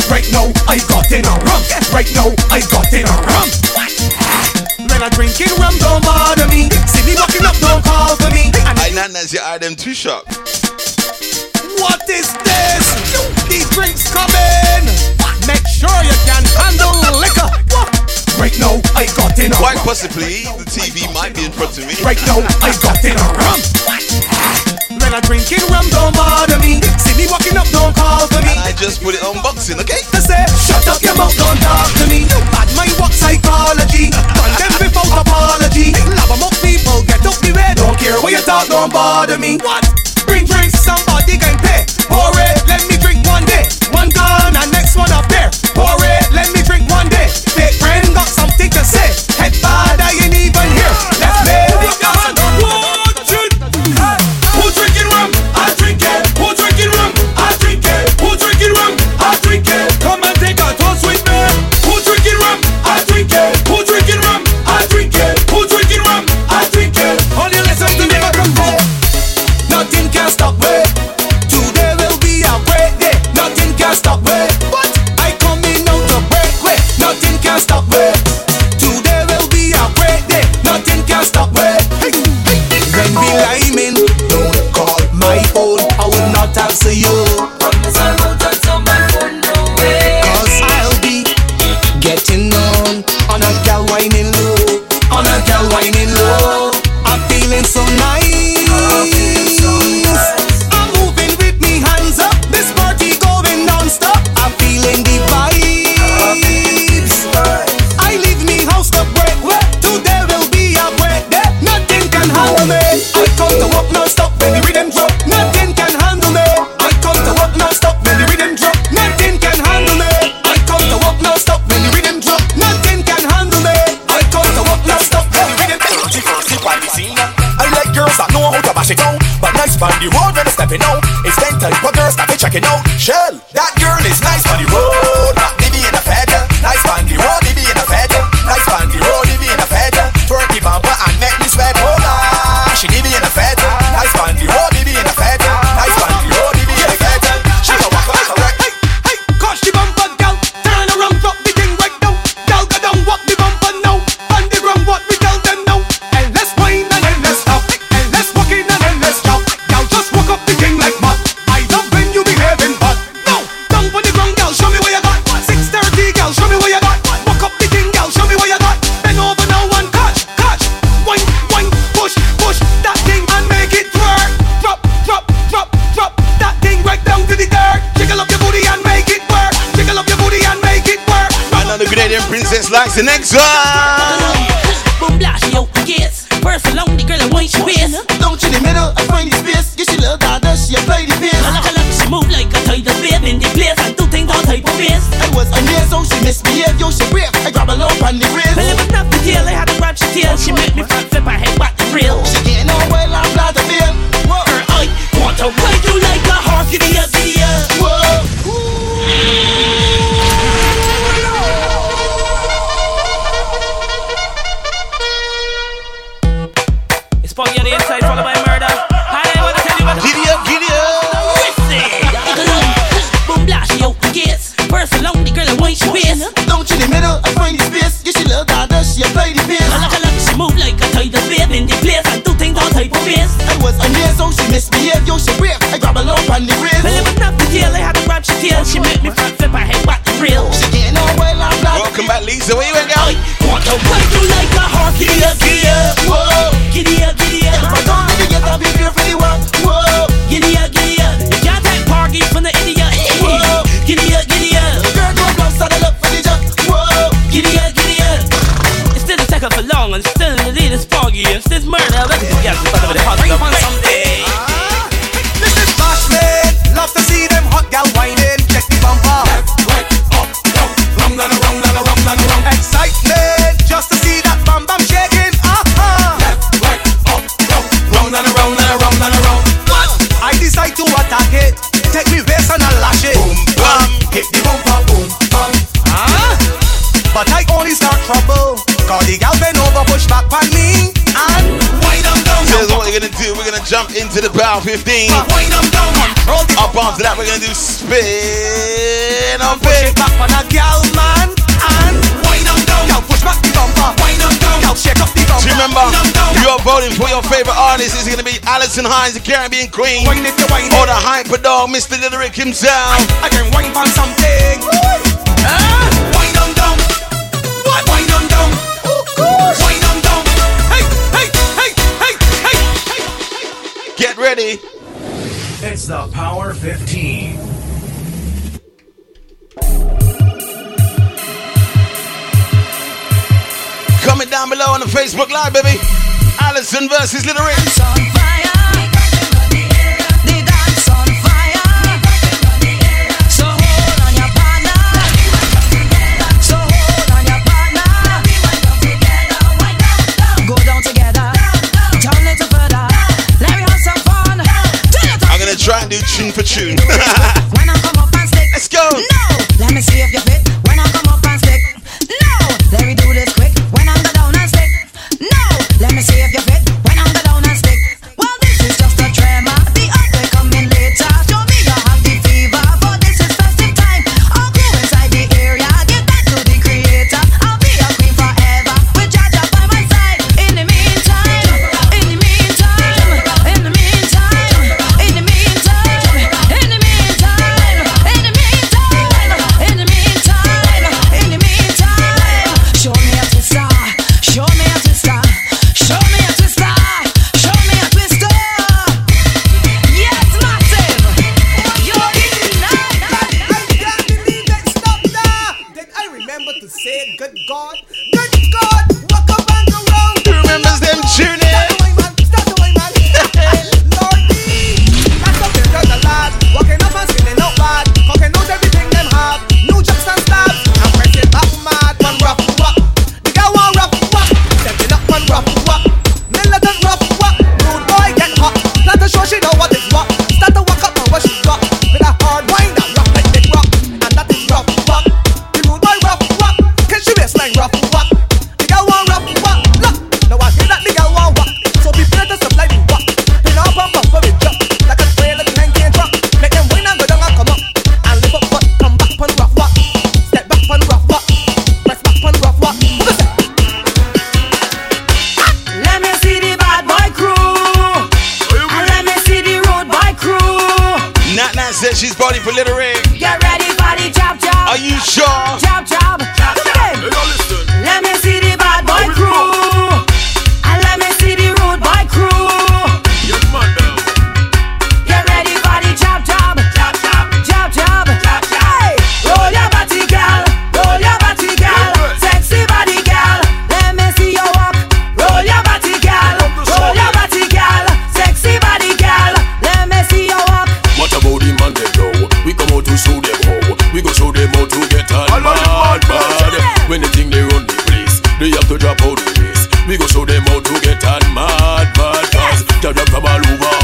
Right now, I got in a rum. When I'm drinking rum, don't bother me. See me walking up, don't call for me. I know that's your item too sharp. What is this? These drinks coming. Make Sure you can handle liquor. Right now, I got in a Why rum. Possibly the T V might be in front of me. Right now, I got in a rum. When I drinking rum, don't bother me. See me walking up, don't call for me. And I just put it on boxing, okay? I said, shut up your mouth, don't talk to me. Bad my work psychology. Condemn without apology. Love among people, get off the way. Don't care what you talk, don't bother me. What? Bring drinks, somebody can pay. Pour it, let me drink one day. One gone and next one up there. Pour it, let me drink one day. Fake friend got something to say. Head bad, I ain't even here. Let's play. The next one. Boom, blast your kids. First along the girl I want you is. Don't you the middle, I find the space. Get she love that she a play the piss. I like her like she move like a toy to flip in the place. I do things all type of piss. I was a near so she misbehaved, yo she ripped. I grab a low on the wrist. Well if it's not the deal, I had to grab she tail. She make me front flip, I head back the grill. She getting all well, I'm glad to feel. Her eye, want to play you like a horse, giddy up, giddy up. Into the power fifteen. Up onto that, we're gonna do spin on it. Push it back on a gal, man, and wind up down. Yo, push back the bumper. Wind up down. Yo, shake up the bumper. Remember, you are voting for your favorite artist. It's gonna be Alison Hines, the Caribbean Queen. Wind it, wind it. Or the hyper dog, Mister Little Rick himself. I can wind on something. It's the Power fifteen. Comment down below on the Facebook Live, baby. Alison versus Little Rick. Dance on fire. They dance on fire. So hold on your partner. So hold on your partner. Go down together. Down a little further. Let me have some fun. I'm gonna try and do tune for tune. When I come up and stick. Let's go. No. Let me see if you fit. When I come up and stick. No. Let me do this quick. When I'm the down and stick. No. Let me see if you fit. When I'm the down and stick. Well, this is just a tremor. The up will come in later. Show me your happy fever. For this is festive time. I'll go inside the area. Give that to the creator. I'll be a queen forever. With Jaja by my side. In the meantime. In the meantime. In the meantime. In the meantime. In the meantime. In the meantime. In the meantime. In the meantime. Show me a twister. Show me a twister. Show me a twister, show me a twister. Yes, massive. You're in now. Did I remember to say, good God, good God, walk up and go round. Who remembers them tuning? That's my man, that's my man. Lordy, that's up there, that's a lad. Walking up and spinning out bad. Cocking out everything them have. New jacks and stabs. I'm pressing back mad. One rough whack. The guy one rough whack. Stepping up one rough whack. Militant rough walk, rude boy get hot. Not to show she know what is what. Start to walk up on what she got. With a hard wine that rock like big rock. And that is rough walk. The rude boy rough walk. Can she be a slang rough walk? The girl want rough walk. Look, now I hear that the girl want walk. So be fair to supply the walk. They now bump up for the jump. Like a spray like a man can't drop. Make them win and go down and come up. And lift up foot, come back on rough walk. Step back on rough walk. Press back on rough walk. What is that? Let me see the bad boy crew. And let me see the road boy crew. Nat Nat says she's body for Little Rick. Get ready for the chop chop. Are you sure? Chop chop. Chop chop. Let me see the bad boy crew. And let me see the road boy crew. Get ready for the chop chop. Chop chop. Chop chop. Chop chop. Roll your body girl. Roll your body girl. Sexy body girl. Let me see your walk. Roll your body girl. Roll your body girl. Sexy body girl. Let me see your walk. What about the man they know? We come out to show them how. We go show them how to get on bad, bad. When they think they run the place, they have to drop out the race. We go show them how to get on mad, mad, cause they have come all over.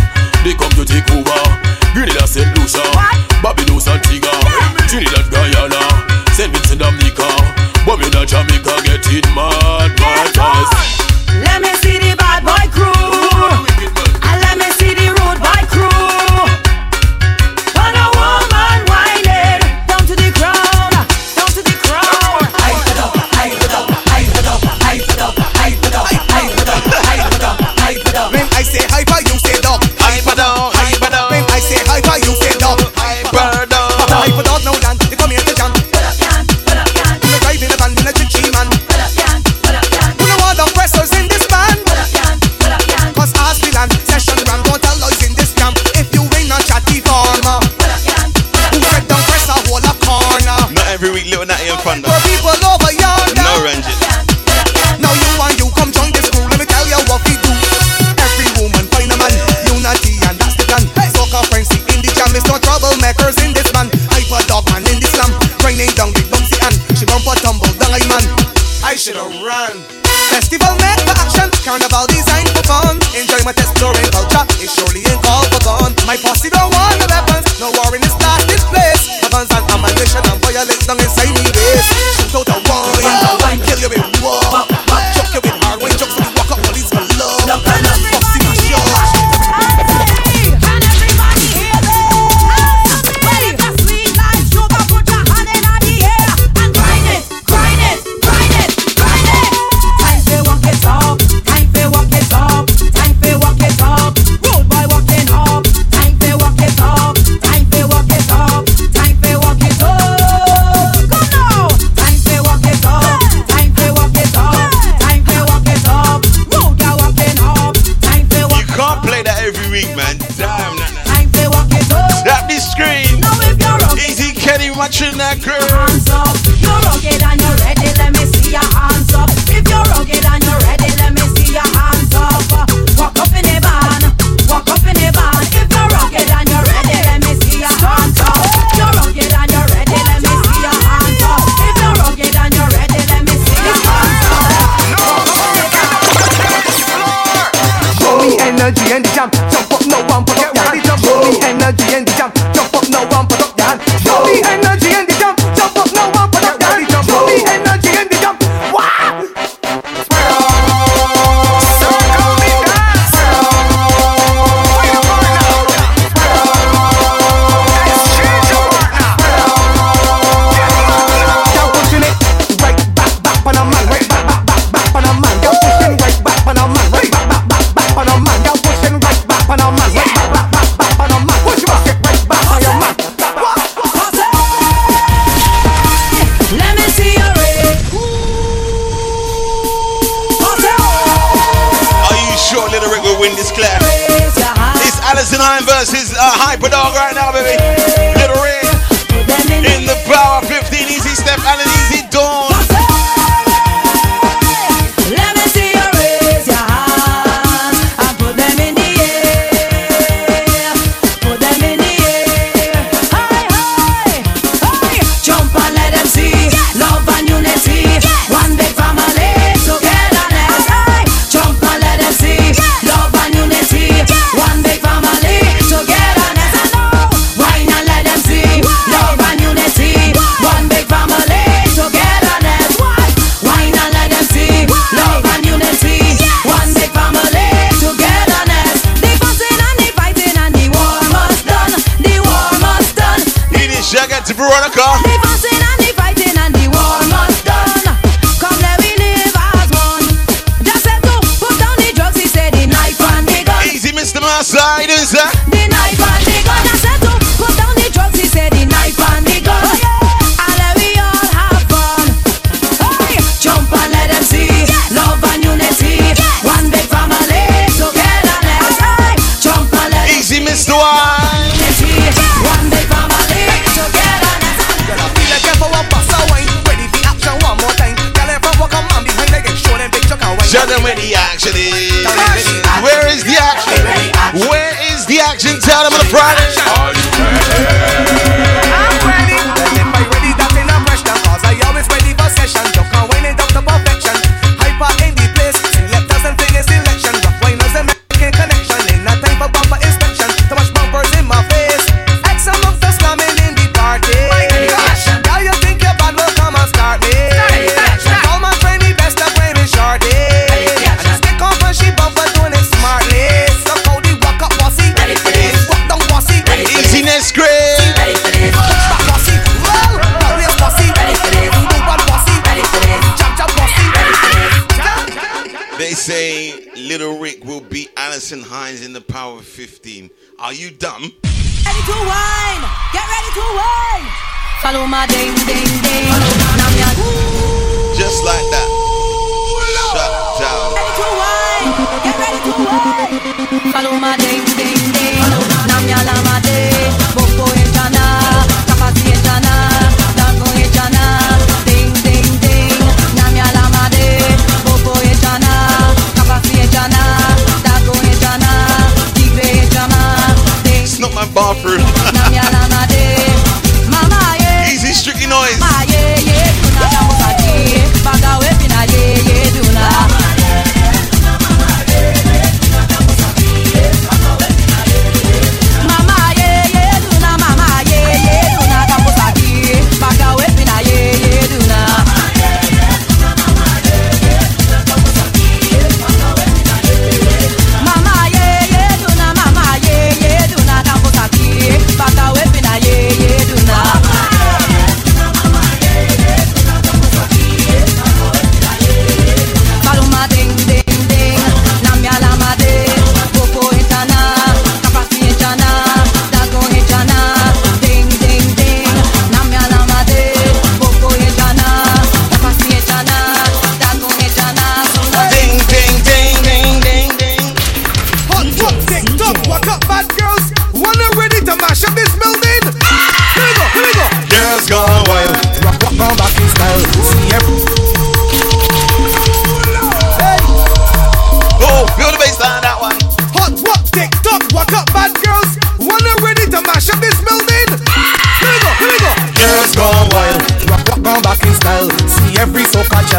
They come to take over. Grenada, Saint Lucia, Barbados, Antigua, Trinidad, Guyana, Saint Vincent, Dominica, Bermuda, Jamaica, get it mad, mad, cause Let me see the bad boy crew. And let me see the road boy crew. On a woman whining down to the ground, down to the ground. Hype it up, hype it up, hype it up, hype it up, hype it up, hype it up, hype it up, hype it up. When I say hyper, you say dog. Hyper dog, hyper dog. When I say hyper, you say dog. Hyper dog. But hyper dog now done. They come here to jump. Pull up, can, pull up, can. When I drive in a van, when I chichi man. Pull up, can, pull up, can. Who know all the pressers in this man? Pull up, can, pull up, can. Cause as we land, session run, don't tell lies in this camp. If you ain't a chatty farmer, Pull up, can, pull up, who can. get down press a whole a corner? Not every week, Little Natty and Thunder. For people over yonder. No ranges. Now you and you come join this crew. Let me tell you what we do. Every woman find a man. Unity and that's the plan. Soccer friends in the jam. It's no troublemakers in this man. Hyper dog man in the slam. Raining down big bouncy hand. She bump a tumble down I man. I should've run. Festival made for action. Carnival designed for fun. Enjoy my exploring culture. It surely ain't all for fun. My posse don't want the weapons. No war in this last this place. Weapons and ammunition and violence down inside me waist. Shoot out a wine. Kill you with war. Choke you with hard wine. Jokes when you walk up police for love. Love and love. Posse my show. Time for walk it up, time for walk it up, time for walk it win this clash. It's Alison Hines versus uh, Hyperdog right now, baby. Little Rick in the power. fifteen easy step and an easy dawn. fifteen. Are you dumb? Ready to wine. Get ready to wine. Follow my ding ding ding. Just like that. Shut down. Ready to wine. Get ready to wine. Follow my ding ding ding. Namya lama de. Boko echana. Kapasi echana. Dango echana. Ding ding ding. Namya lama de. Boko echana. Kapasi echana. Dango echana. It's not my bathroom. Easy strictly noise.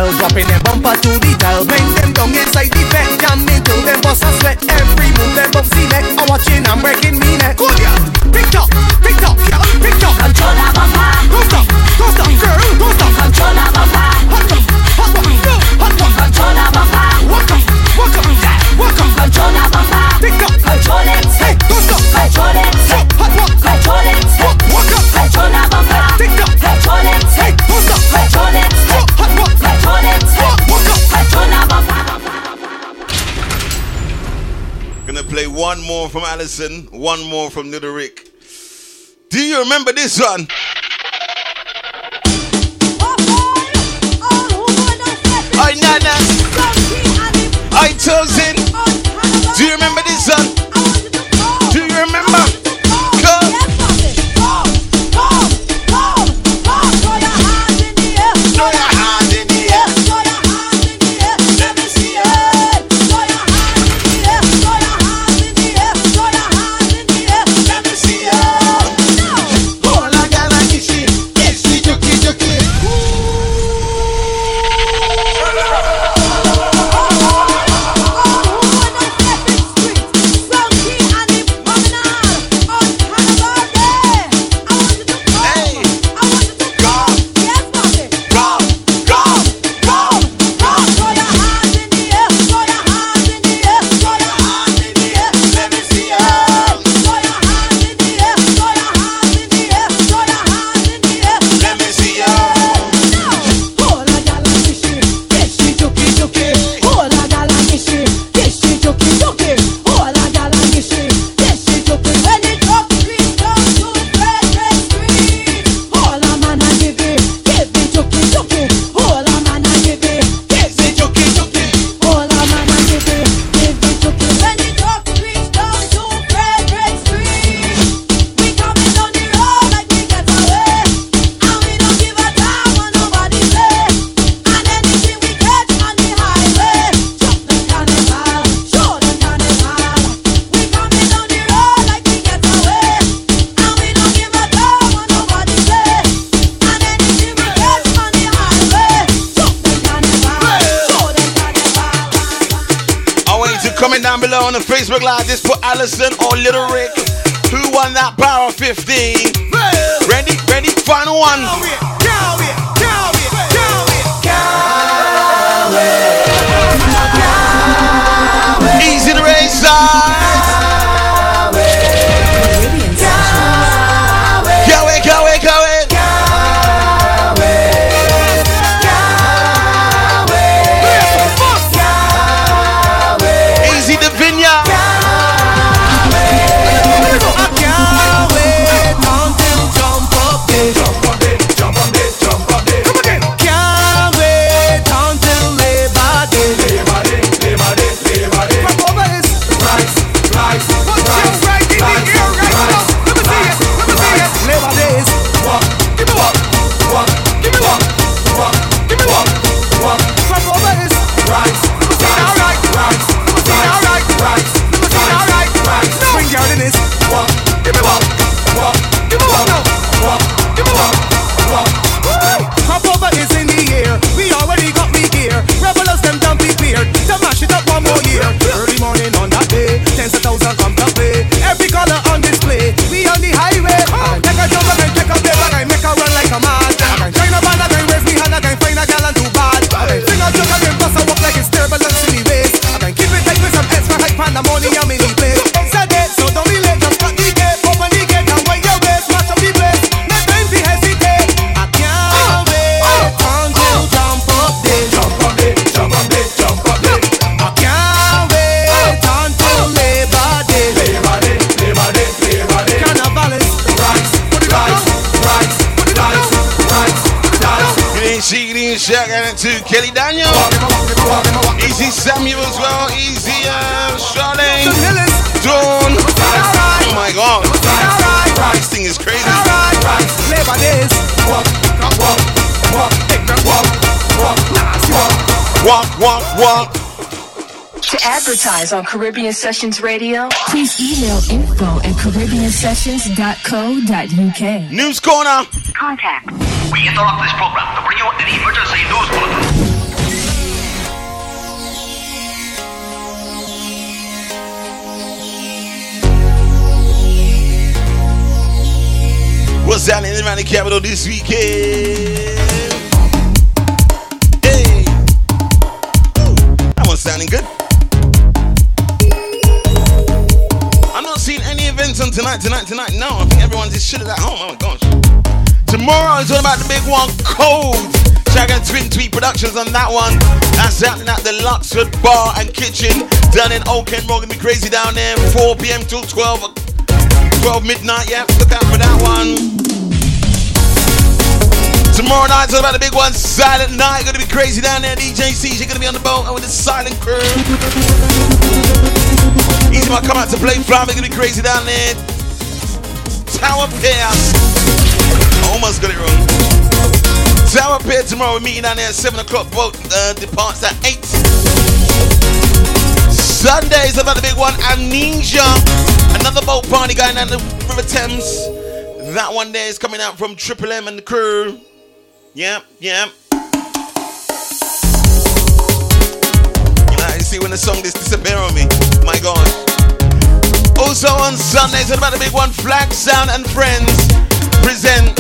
Dropping them bumper to the dial, bring them down inside the bed, jam me till them bust a sweat. Every move them bumps the neck, I'm watching, I'm breaking me neck. Go girl, pick up, pick up, girl, pick up. Control that bumper. Don't stop, don't stop, girl, don't stop. Control that bumper. Hot up, hot up, no, hot up. Control that bumper. Walk up, walk up, walk up. Control that bumper. Pick up, control it. Hey, don't stop, control it. Stop, hot up, control it. Walk, walk up, control that bumper. Pick up, control it. Hey, don't stop, control it. Stop, hot up. Gonna play one more from Alison, one more from Little Rick. Do you remember this one? I chose it. Do you remember down below on the Facebook Live. This for Alison or Little Rick. Who won that power fifteen? Ready? Ready? Final one. Easy to raise side. To Kelly Daniel, Easy Samuel as well, Easy uh, Charlene, Dawn. Oh my God, this thing is crazy. Walk, walk, walk. To advertise on Caribbean Sessions Radio, please email info at caribbean sessions dot co dot uk. News Corner. Contact. We interrupt this program to bring you an emergency news bulletin. What's happening around the capital this weekend? Hey, oh, that one's sounding good. I'm not seeing any events on tonight, tonight, tonight. No, I think everyone's just shitted at home. Oh my gosh. Tomorrow is all about the big one, Cold. Shaker Twin Tweet Productions on that one. That's happening at the Luxford Bar and Kitchen down in Old Kenmore. Gonna be crazy down there. four p.m. till twelve, twelve midnight. Yeah, look out for that one. Tomorrow night is all about the big one, Silent Night. Gonna be crazy down there. D J C J gonna be on the boat with the Silent Crew. Easy might come out to play Flamingo. Gonna be crazy down there. Tower Pier. Almost got it wrong. Tower Pier tomorrow, we're meeting down there at seven o'clock. Boat uh, departs at eight. Sunday's about the big one, Amnesia. Another boat party going down the River Thames. That one there is coming out from Triple M and the crew. Yeah, yeah. You know, you see when the song just disappear on me. My God. Also on Sundays, about the big one, Flag Sound and Friends present.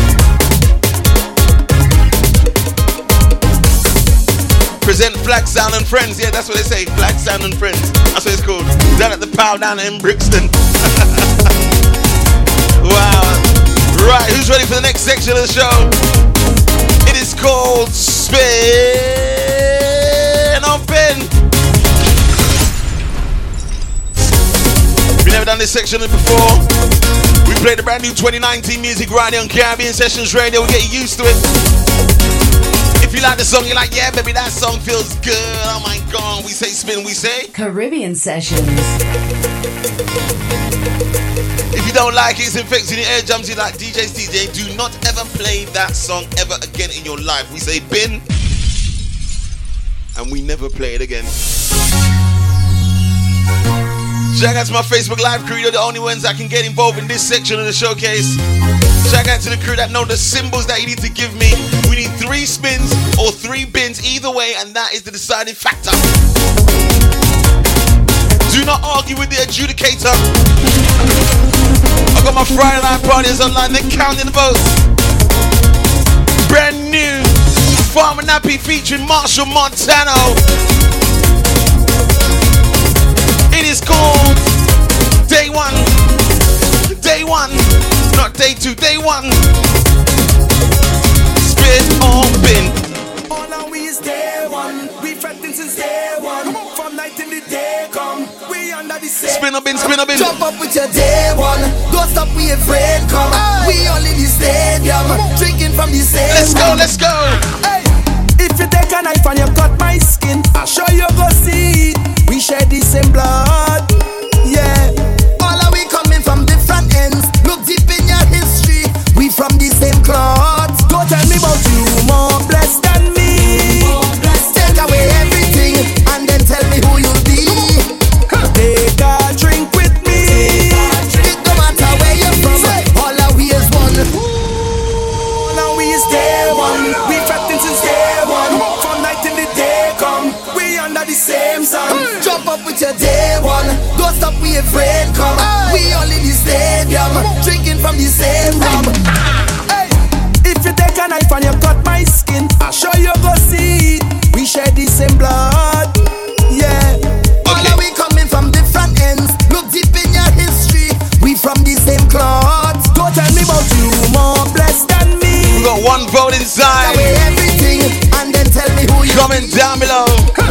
Present Flag Sound and Friends. Yeah, that's what they say. Flag Sound and Friends. That's what it's called. Down at the Pow down in Brixton. Wow. Right, who's ready for the next section of the show? It is called Spin Open. We've never done this section before. We play the brand new twenty nineteen music right here on Caribbean Sessions Radio. We'll get you used to it. If you like the song, you're like, yeah, baby, that song feels good. Oh my God, we say spin, we say Caribbean Sessions. If you don't like it, it's infecting your eardrums. You like D J C J, do not ever play that song ever again in your life. We say bin, and we never play it again. Shout out to my Facebook Live crew. You're the only ones that can get involved in this section of the showcase. Shout out to the crew that know the symbols that you need to give me. We need three spins or three bins either way, and that is the deciding factor. Do not argue with the adjudicator. I got my Friday night parties online, they're counting the votes. Brand new Farmer Nappy featuring Marshall Montano. It is called Day One. Day One, not Day Two, Day One. Spin on bin. All our we is Day One. We fretting since Day One. From night till the day come. We under the same. Spin up in, spin up in. Jump up with your Day One. Don't stop, we afraid come. Aye. We all in the stadium. Drinking from the same. Let's go, let's go. Aye. If you take a knife and you cut my skin, I sure you go see it. We share the same blood. Yeah. All are we coming from different ends. Look deep in your history. We from the same cloth. Don't tell me about you more blessed than me. Day One, don't stop, we afraid come. Aye. We all in the stadium, drinking from the same rum. Hey, if you take a knife and you cut my skin, I sure you go see it. We share the same blood. Yeah, okay. All are we coming from different ends. Look deep in your history. We from the same cloth. Don't tell me about you more blessed than me. We got one vote inside. Away everything and then tell me who you coming be. Down below.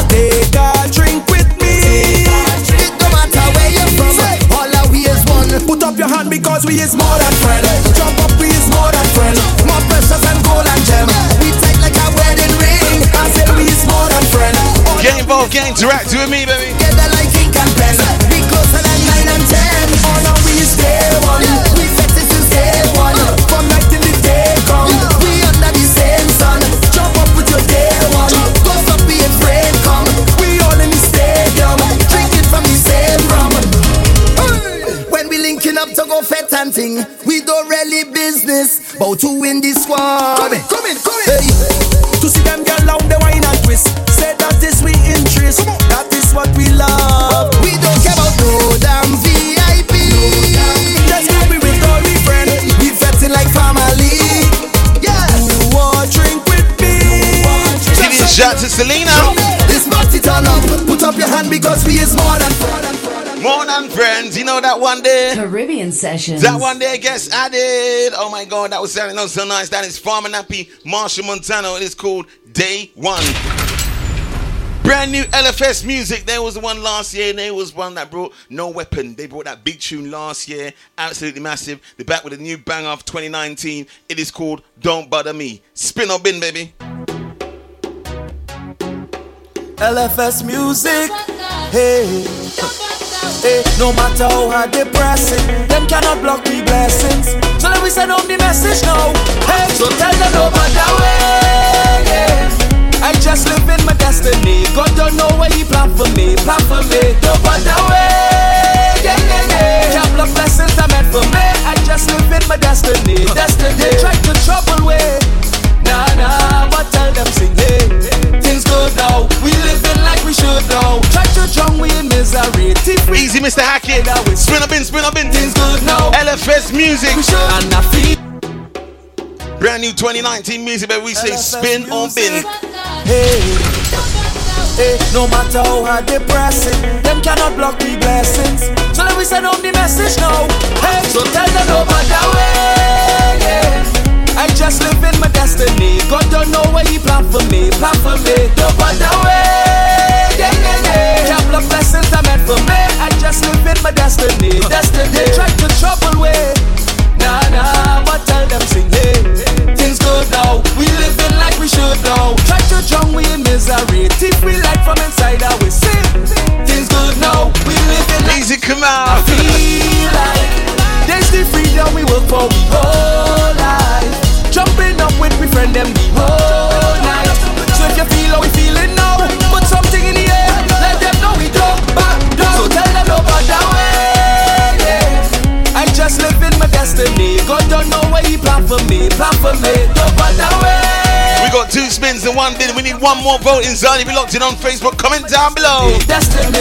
Take a drink with me. Put up your hand because we is more than friends. Jump up, we is more than friends. More precious than gold and gem. We tight like a wedding ring. I said we is more than friends. Get involved, get interactive with me, baby. Get that like ink and pen. We closer than nine and ten. All now we is Day One. We set it since Day One. From night till the day come. We under the same sun. Jump up with your Day One. Don't stop being afraid, come. We all in the stadium, drinking from the same rum. Linking up to go fet and ting. We don't really business about to win this war. Come in, come in, come in. Hey. To see them get loud, they wine and twist. Say that is we interest. That is what we love. We don't care about no damn V I P. No damn. That's why we with all we friend. We fetting like family. Yeah. You all drink with me. Give it a shot to Selena. This party turn up. Put up your hand because we is more than more than. More than friends, you know that one day. Caribbean Sessions. That one day gets added. Oh my God, that was sounding oh so nice. That is Farmer Nappy, Marshall Montano. It is called Day One. Brand new L F S Music. There was one last year. There was one that brought No Weapon. They brought that big tune last year. Absolutely massive. They're back with a new bang of twenty nineteen. It is called Don't Bother Me. Spin or bin, baby. L F S Music. Hey. Hey, no matter how hard they press it, them cannot block the blessings. So let me send home the message now. Hey, so tell them no matter way. Yeah. I just live in my destiny. God don't know what He planned for me. Planned for me. No matter way. Yeah, yeah, yeah. Can't block blessings that meant for me. I just live in my destiny. Destiny. They try to trouble way. Nah, nah. But tell them sing hey. Things go now. We living like we should now. Try to drown we in misery. Easy, Mister Hackett. Spin up in, spin up in. Things good now. L F S Music. Brand new twenty nineteen music, but we say spin on bin. Hey, hey, no matter how hard they press it, them cannot block the blessings. So let me send home the message now. Hey, so tell them no matter way. Yeah. I just live in my destiny. God don't know what He planned for me. Planned for me. No matter way. Yeah, yeah, yeah. Can't block blessings that meant for me. Just live in my destiny, destiny. Try to trouble way, nah nah. But tell them sing hey, things good now. We living like we should now. Try to drown we in misery. Deep we like from inside out we sing. Things good now. We living like easy come out. I feel like there's the freedom we work for we whole life. Jumping up with we friend them the whole night. So if you feel how we feeling now, put something in the air. Let them know we don't back down. So tell them no bother way. Yeah. I just live in my destiny. God don't know what He planned for me. Planned for me. No bother way. We got two spins in to one bid. We need one more vote in Zani. Be locked in on Facebook. Comment down below. Destiny.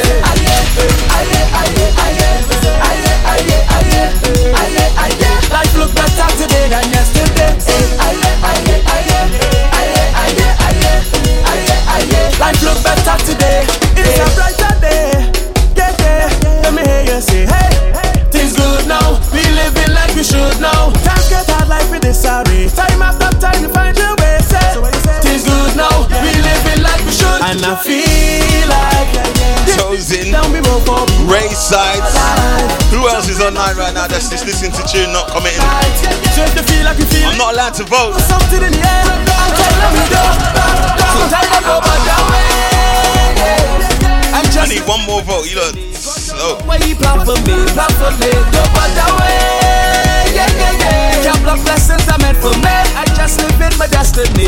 Life look better today than yesterday. Life look better today. It's a brighter day. Yeah, yeah. Let me hear you say, hey, things good now. We living like we should now. Times get hard, life it is sorry. Time after time to find your way. Things good now. We living like we should. And I feel like. Chosen, Ray Sides. Who else is online right now that's just listening to tune, not commenting? I'm not allowed to vote. I need one more vote. You look slow. I just live in my destiny.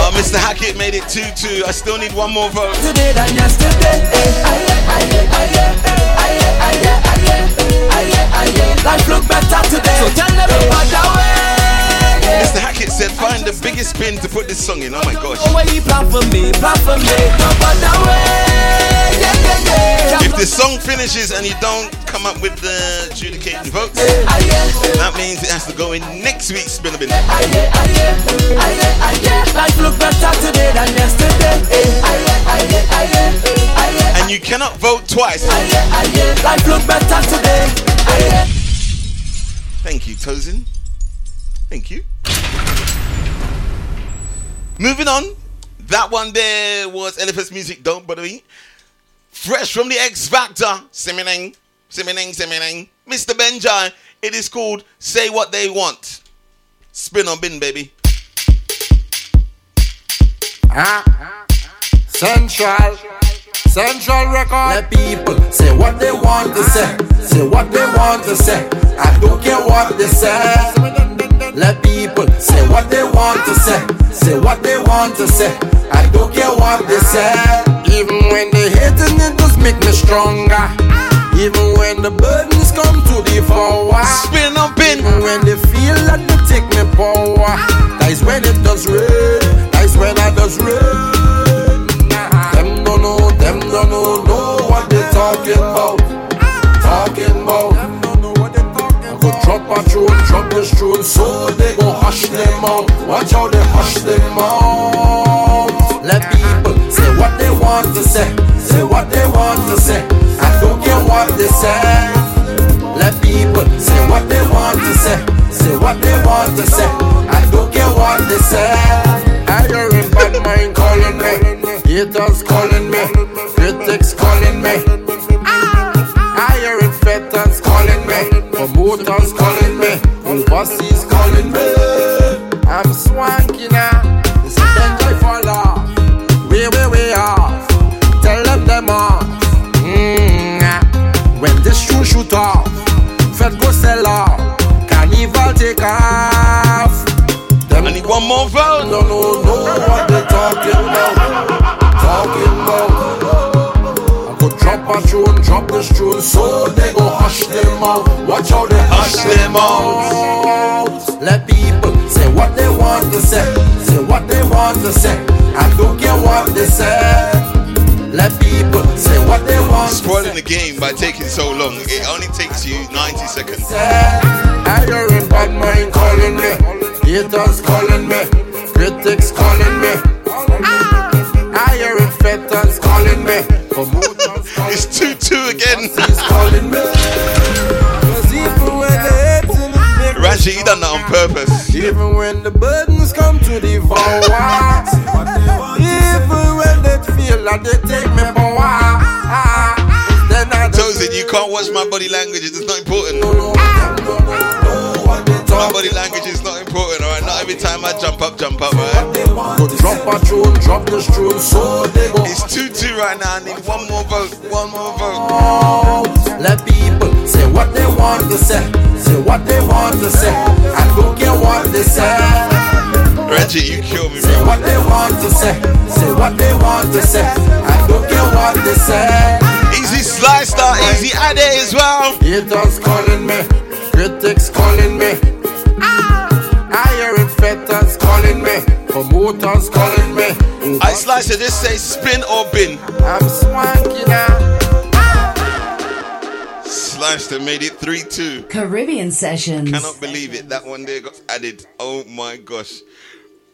Oh, Mister Hackett made it two two. I still need one more vote. Today than yesterday. Life look better today. So tell everybody away. Mister Hackett said, find the biggest bin to put this song in. Oh my gosh. If the song finishes and you don't come up with the adjudicating votes, that means it has to go in next week's spin a bin. Life look better today than yesterday. And you cannot vote twice. Life look better today. Thank you, Tozin. Thank you. Moving on. That one there was L F S Music, Don't Bother Me. Fresh from the X Factor, Siminang, Siminang, Siminang, Mister Benji. It is called Say What They Want. Spin on bin, baby. Ah, Central, Central Record. Let people say what they want to say. Say what they want to say. I don't care what they say. Let people say what they want to say. Say what they want to say. I don't care what they say. Even when they hating, it does make me stronger. Even when the burdens come to the forward. Spin up in. Even when they feel that they take me power. That is when it does rain. That is when I does rain. Them don't know, them don't know, know what they talking about. Talking about. Go drop a tune, drop this tune, so they go hush them out. Watch how they hush them out. Let people say what they want to say, say what they want to say. I don't care what they say. Let people say what they want to say, say what they want to say. I don't care what they say. I hear in bad mind calling me, haters calling me, critics calling me. I hear in fetans calling me, promoters calling me, overseas calling me. I'm swanking now. Shoot off, fed go sell off, carnival take off. Them I need one more vote. No, no, no, what they talking about? Talking about. I go drop a tune, drop this tune, so they go hush them out. Watch how they hush, hush them out. Let people say what they want to say, say what they want to say. I don't care what they say. Let people say what they want. Spoiling the game by taking so long. It only takes you ninety seconds. I hear in bad mind calling me, haters calling me, critics calling me. I hear in fetans calling me. It's two two again. Calling me. Raji, you done that on purpose. Even when the burdens come to the devour. Like they take me for a Chosen, you can't watch my body language, it's not important. My body language is not important, alright? Not every time I jump up, jump up, alright? Go drop a tune, drop this tune, so they go. It's two two right now, I need one more vote, one more vote. Let people say what they want to say, say what they want to say. I don't care what they say. Reggie, you kill me, bro. Say what they want to say. Say what they want to say. I don't care what they say. Easy Slice Star, Easy Ade as well. Haters calling me, critics calling me. I calling me, promoters calling me. Oh, I slice it, this say spin or bin. I'm swanky now. Sliced and made it three two. Caribbean Sessions. Cannot believe it, that one there got added. Oh my gosh.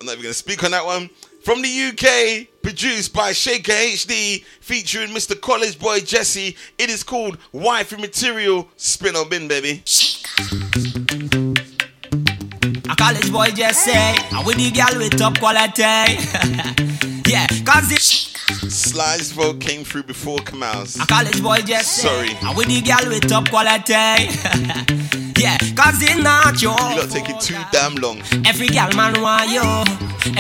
I'm not even going to speak on that one. From the U K, produced by Shaker H D, featuring Mister College Boy Jesse. It is called Wifey Material. Spin or bin, baby. Shaker. College boy Jesse, and with the girl with top quality. Yeah, cause the Sly's vote came through before Kamau's. A college boy Jesse, sorry, and with the girl with top quality. Yeah, cause it's not your fault. You lot take it too damn long. Every girl man want you,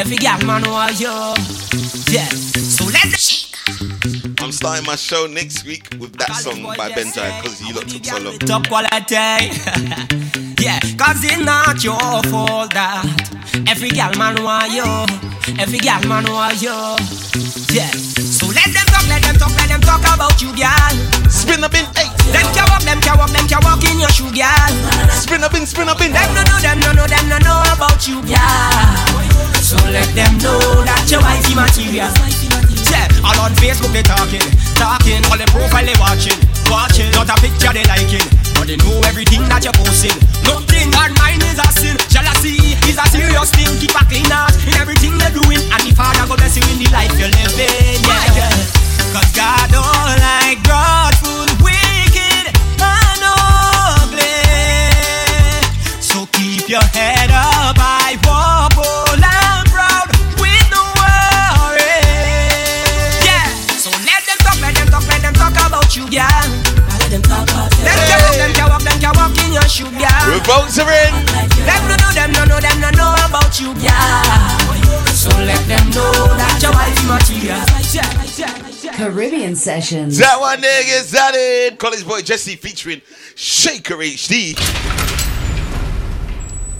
every girl man want you. Yeah, so let's I'm starting my show next week with that song by Benji, cause you lot took so long. Top quality. Yeah, cause it's not your fault that every girl man want you, every girl man want you. Yeah, so let them talk, let them talk, let them talk about you, girl. Spin up in eight. Them can walk, them can walk, them can walk in your shoe, girl. Spin up in, spin up in. Them no know, them no know, them no know about you, girl. So let them know that your wifey material. Yeah, all on Facebook they talking, talking. All the profile they watching, watching. Not a picture they liking, but they know everything that you're posting. Nothing on mine is a sin. Jealousy is a serious thing. Keep a clean heart in everything you're doing, and the Father God bless you in the life you're living. Yeah, yeah. Cause God don't like God food, wicked and ugly. So keep your head up. I walk bold and proud with no worry. Yeah. So let them talk, let them talk, let them talk about you, yeah. Let them talk about you. Let them walk, them can walk, them can walk in your shoe, yeah. Revolts are in. Them no know, them no know, them no know about you, yeah. So let them know that your wifey material. Caribbean Sessions. That one there gets added. College Boy Jesse featuring Shaker H D.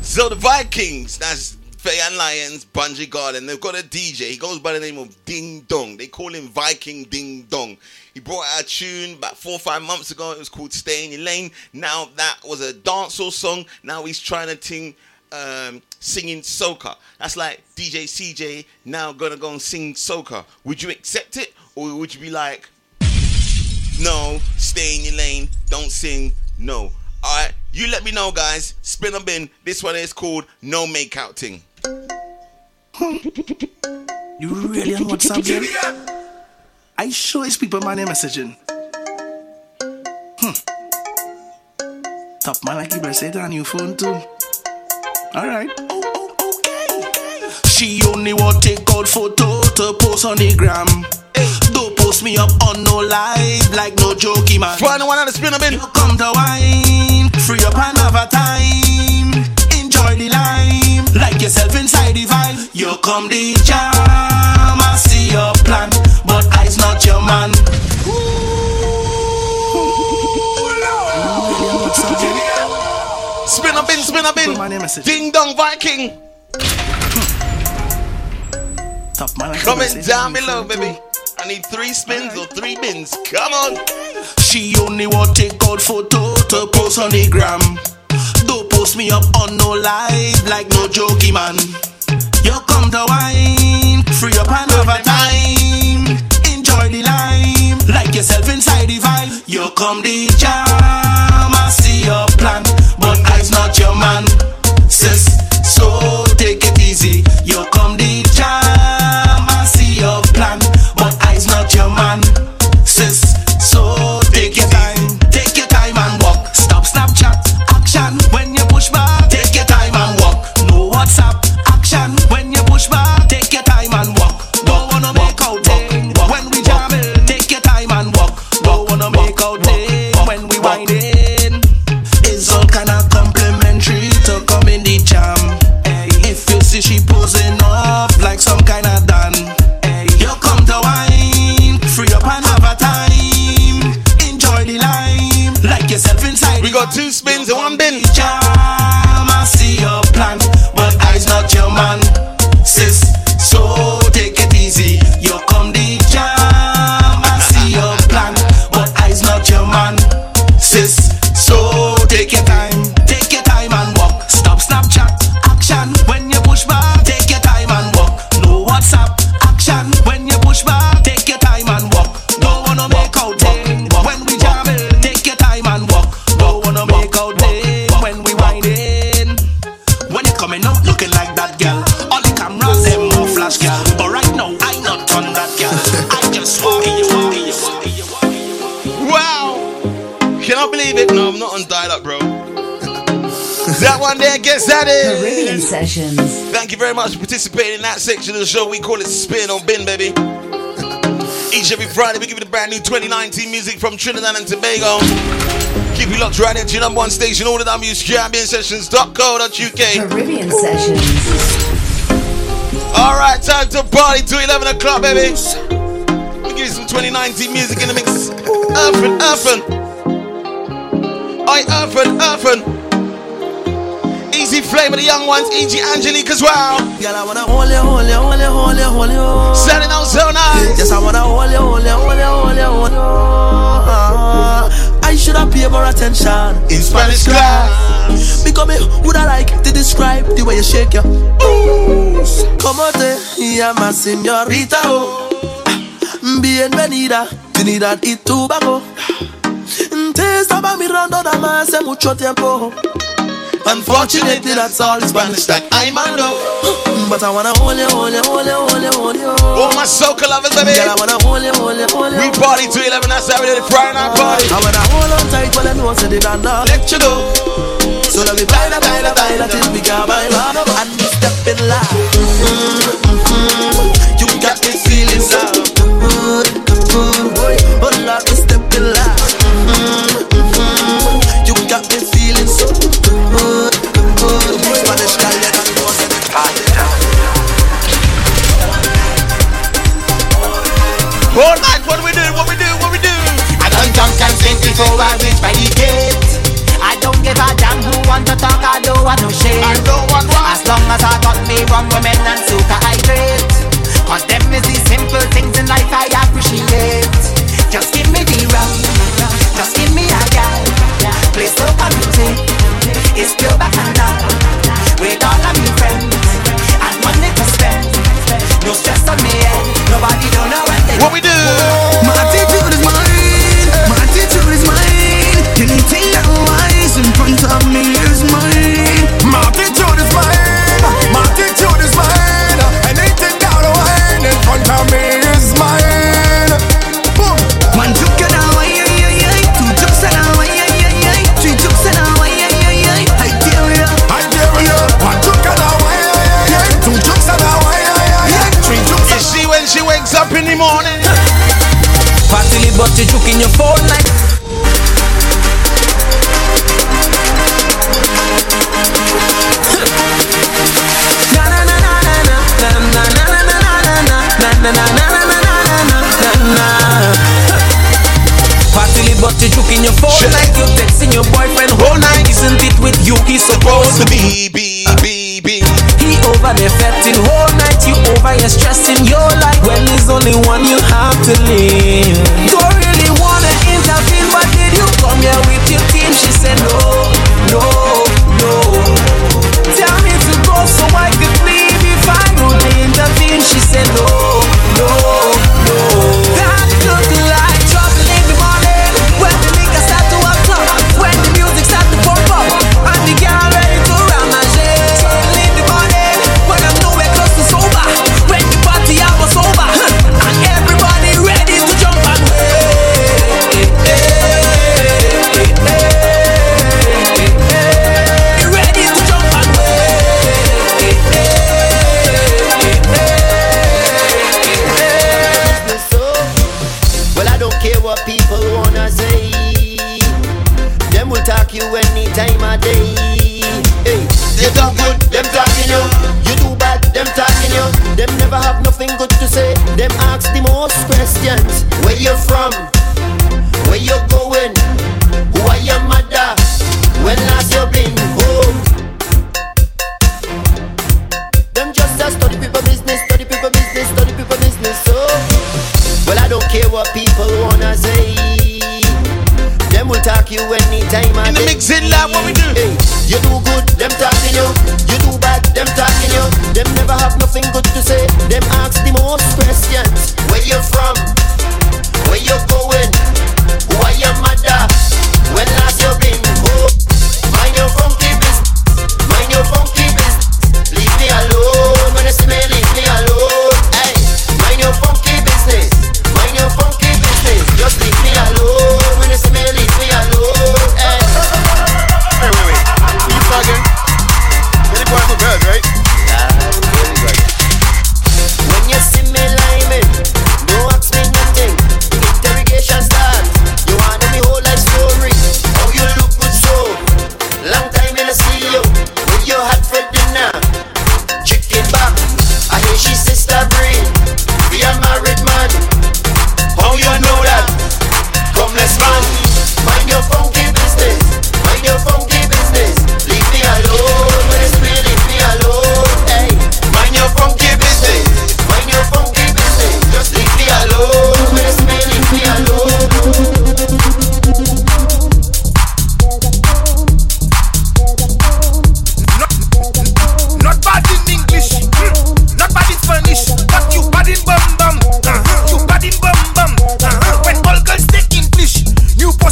So the Vikings, that's Fayan Lions, Bungee Garden. They've got a D J. He goes by the name of Ding Dong. They call him Viking Ding Dong. He brought out a tune about four or five months ago. It was called Stay in Your Lane. Now that was a dancehall song. Now he's trying to ting, um, singing soca. That's like D J C J now gonna go and sing soca. Would you accept it, or would you be like, no, stay in your lane, don't sing, no? All right, you let me know, guys. Spin or bin. This one is called No Makeout Ting. You really want something? I sure is people money messaging. Hmm. Top man like you better say that on your phone too. Alright. Oh, oh, okay. She only want take out photo to post on the gram. Hey. Don't post me up on no live like no jokey man. Try the one on the spin a bit. You come to wine, free up and have a time. Enjoy the lime, like yourself inside the vibe. You come the jam, I see your plan. But I's not your man. Ooh, no. Spin up in, spin up in. Ding Dong Viking. Top man, comment down below, baby. I need three spins or three bins. Come on. She only want take out photo to post on the gram. Don't post me up on no live like no jokey man. You come to wine, free up and have a time. Enjoy the lime, like yourself inside the vibe. You come the jam, I see your plan, but I's not your man. Sis, so take it easy. You come the jam, I see your plan, but I's not your man. Sis, so take your time, take your time and walk. Stop Snapchat, action when you push back. Take your time and walk, no WhatsApp. When you push back, take your time and walk. Don't wanna make out thing when we jamming. Take your time and walk. Don't wanna make out thing when we whining. It's all kinda complimentary to come in the jam. If you see she posing up like some kinda dan, you come to wine, free up and have a time. Enjoy the lime, like yourself inside. We got two spins and one bin. Jam, I see your plan. I's not your man, sis, so take it easy. You come the jam, I see your plan, but I's not your man, sis, so take your time, take your time and walk. Stop Snapchat, action when you push back. that girl. But right now, I not on that girl. I just walk in your walk in your walk in your walk in your walk in your wow! Can I believe it? No, I'm not on dial up, bro. That one there, guess that is. Caribbean Sessions. Thank you very much for participating in that section of the show. We call it Spin on Bin, baby. Each every Friday, we give you the brand new twenty nineteen music from Trinidad and Tobago. Keep you locked right into your number one station. All the time, use caribbean sessions dot co dot U K. Caribbean Sessions. All right, time to party to eleven o'clock, baby. We give you some twenty nineteen music in the mix. Urban, urban. I urban, urban. Easy Flame of the young ones, Angie Angelique as well. Girl, I wanna hold you, hold you, hold you, hold you, hold you. Selling out so nice. Yes, I wanna hold you, hold you, hold you, hold you, hold you. Uh-huh. I should have paid more attention in Spanish class, because me would I like to describe the way you shake your ooh. Como te llamas, señorita? Oh. Bienvenida, Trinidad y Tobago. Te estaba mirando nada más hace mucho tiempo. Unfortunately, that's all in Spanish that I know. But I wanna hold you, hold you, hold you, hold you, hold you. All my soca lovers, baby. Girl, I wanna hold you, hold you, hold you. We party to eleven, that's how we did the Friday night party. I wanna hold on tight, but I know I said it and not let you go. So let me buy that, buy that, buy that till we can buy love. And we step in love. You got me feeling so good. But love is step in love. You got me feeling so good. Spanish girl, you don't know that it's hot. All night, what we do, what we do, what we do. I don't drunk and sing before I reach by the gate. I don't give a damn who want to talk, I don't want no shame. I don't want one. As long as I got me one woman and soca I rate. Cause them is the simple things in life I appreciate. Just give me the rum, just give me a guy. Play soca music, it's pure bacchanal. With all of my friends, and money to spend. No stress on me, nobody don't know. What we do? My attitude is mine. My attitude is mine. Anything that lies in front of me is mine. My attitude is mine. My attitude is mine. Anything that lies in front of me is mine. Boom. One juke and a way, two jukes and a way, three jukes and a way. I dare you. I dare you. One juke and a way, two jukes and a way, three jukes. Is she when she wakes up in the morning? But you juke in your phone like na na na na na na na na na na na na na na na na na na na na.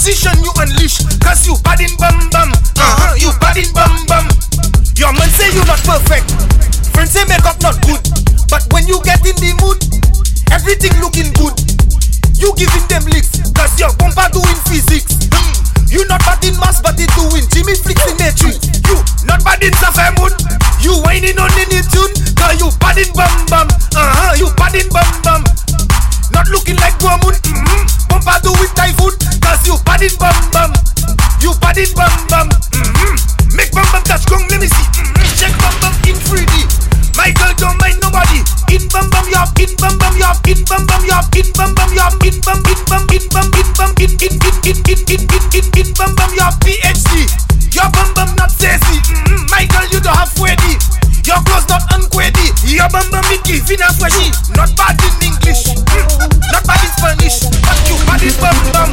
position you unleash, cause you bad in bum bum. Uh-huh, you bad in bum bum. Your man say you not perfect, friends say make up not good, but when you get in the mood, everything looking good. You giving them licks, cause your bumper doing physics. You not bad in mass, but it doing Jimmy flicks in a tree. You not bad in Sapphire Moon, you whining on any tune, cause you bad in bum bum. Uh-huh, you bad in bum bum. Not looking like Guamun, mm-hmm. Bumper do with Typhoon, cause you bad in bum bum. You bad in bum bum, mm-hmm. Make bum bum touch gong, let me see, mm-hmm. Check bum bum in three D. My girl don't mind nobody. In bum bum yop, in bum bum yop, in bum bum yop, in bum bum yop, in bum in bum in bum in bum in in in in in in in in bum bum yop, P H D. Your bum bum not sassy, mm-hmm. My girl you don't have weddy. Your clothes not unqueady. Your bum bum Mickey, Vina Freshy. Not bad in English, mm. Not bad in Spanish, but you bad in bum bum.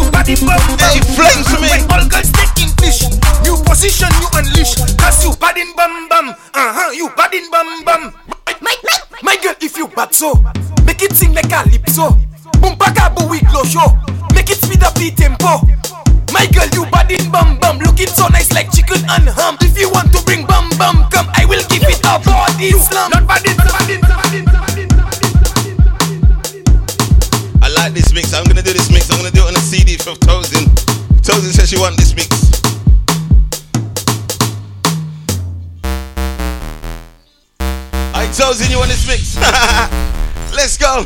You bad in bum bum. Hey, flames me. When all girls take English, new position you unleash, cause you bad in bum bum. Uh-huh, you bad in bum bum. My, my, my girl, if you bad so, make it sing like calypso. Boom baka boo we glow show, make it speed up the tempo. My girl, you bad in bum bum, looking so nice like chicken and ham. If you want to bring bum bum, come, I will give it up for Islam. Not bad in, not bad in, not bad in, not bad in, not bad in, not bad in. I like this mix. I'm gonna do this mix. I'm gonna do it on a C D from Tozin. Tozin says she want this mix. I Tozin, you want this mix? Let's go.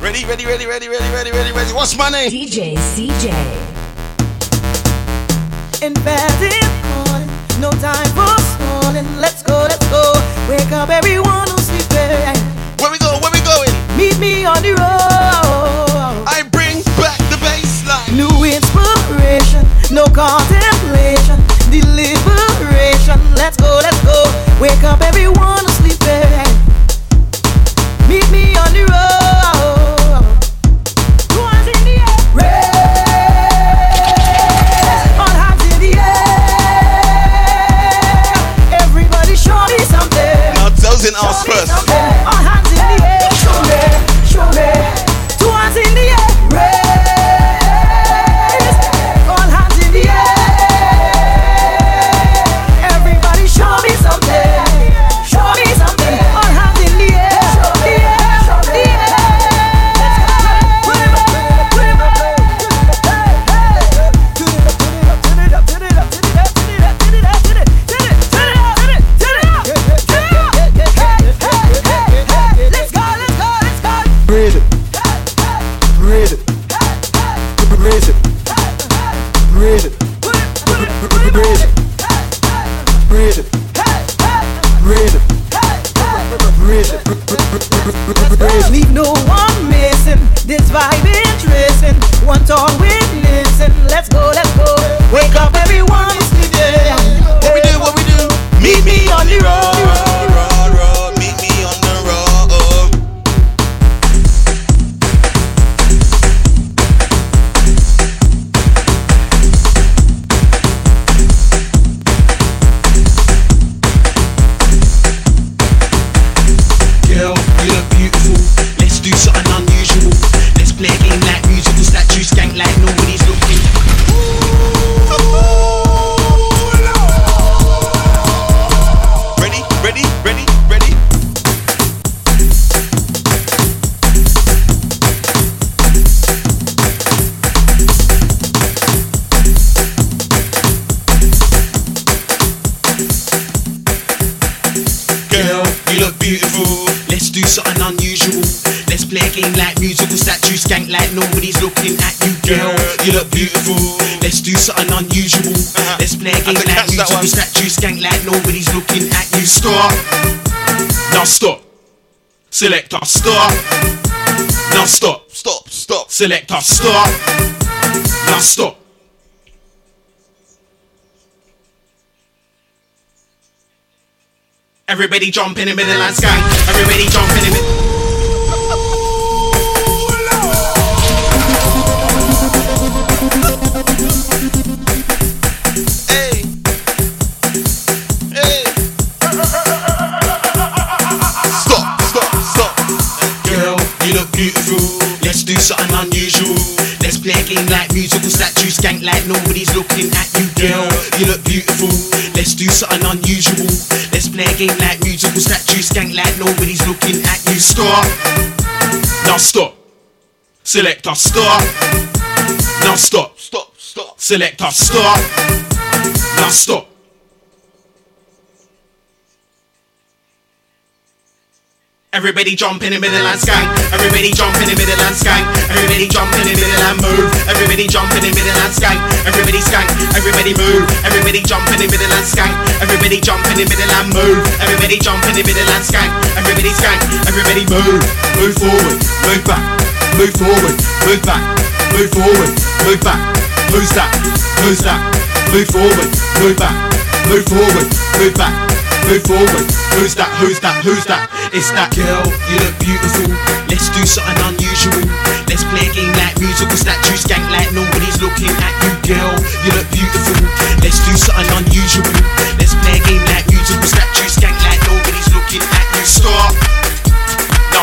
Ready, ready, ready, ready, ready, ready, ready, ready. What's my name? D J C J. In bed in morning, no time for snoring. Let's go, let's go. Wake up everyone who's sleeping. Where we go? Where we going? Meet me on the road. I bring back the baseline. New inspiration, no contemplation, deliberation. Let's go, let's go. Wake up everyone who's sleeping. Meet me on the road. Us first. All hands in the air, show me, show me. Two hands in the air, raise. All hands in the air. Everybody show me something, show me something. All hands in the air, show me, show me. Put it up, put it up, put it up, put it up, put it up, put it up, put it up, put it up, put it up, breathe it, breathe it, breathe it, breathe it, breathe it, breathe it, breathe it, breathe it. Leave no one missing. This vibe is dressing. One talk with listen. Let's go, let's go. Wake up, everyone is today. What we do, what we do? Meet me on the road. Like nobody's looking at you, girl. You look beautiful. Let's do something unusual. Uh-huh. Let's play a game like musical statues. Skank like nobody's looking at you. Stop. Now stop. Select us. Stop. Now stop. Stop. Stop. Select us. Stop. Now stop. Everybody jump in the middle and skank. Everybody jump in the middle. Beautiful. do. Let's play a game like musical statues, skank like nobody's looking at you, girl. You look beautiful. Let's do something unusual. Let's play a game like musical statues, skank like nobody's looking at you. Stop. Now stop. Select us. Stop. Now stop. Stop. Stop. Select us. Stop. Now stop. Everybody jump in the middle and skank. Everybody jump in the middle and skank. Everybody jump in the middle and move. Everybody jump in the middle and skank. Everybody skank. Everybody move. Everybody jump in the middle and skank. Everybody jump in the middle and move. Everybody jump in the middle and skank. Everybody skank. Everybody move. Move forward. Move back. Move forward. Move back. Move forward. Move back. Move that. Move that. Move forward. Move back. Move forward. Move back. Move forward. Who's that? Who's that? Who's that? It's that girl, you look beautiful. Let's do something unusual. Let's play a game like musical statues, skank like nobody's looking at you, girl. You look beautiful. Let's do something unusual. Let's play a game like musical statues, skank like nobody's looking at you. Stop. Now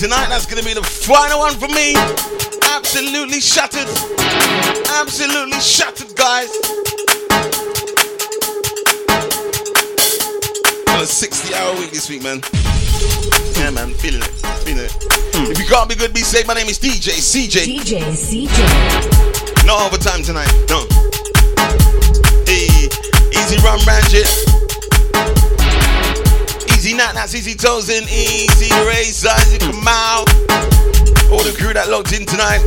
Tonight, that's going to be the final one for me. Absolutely shattered. Absolutely shattered, guys. Got a sixty-hour week this week, man. Yeah, man, feeling it, feeling it. Mm. If you can't be good, be safe. My name is D J C J. D J C J. No overtime tonight, no. Hey, easy run, Ranjit. Easy night, that's easy toes in, easy race, easy come out. All the crew that logged in tonight,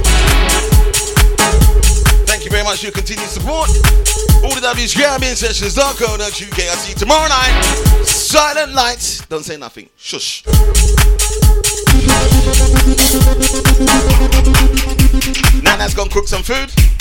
thank you very much for your continued support. All the W's, caribbean sessions dot co dot U K. I'll see you tomorrow night. Silent lights, don't say nothing. Shush. Nana's gone cook some food.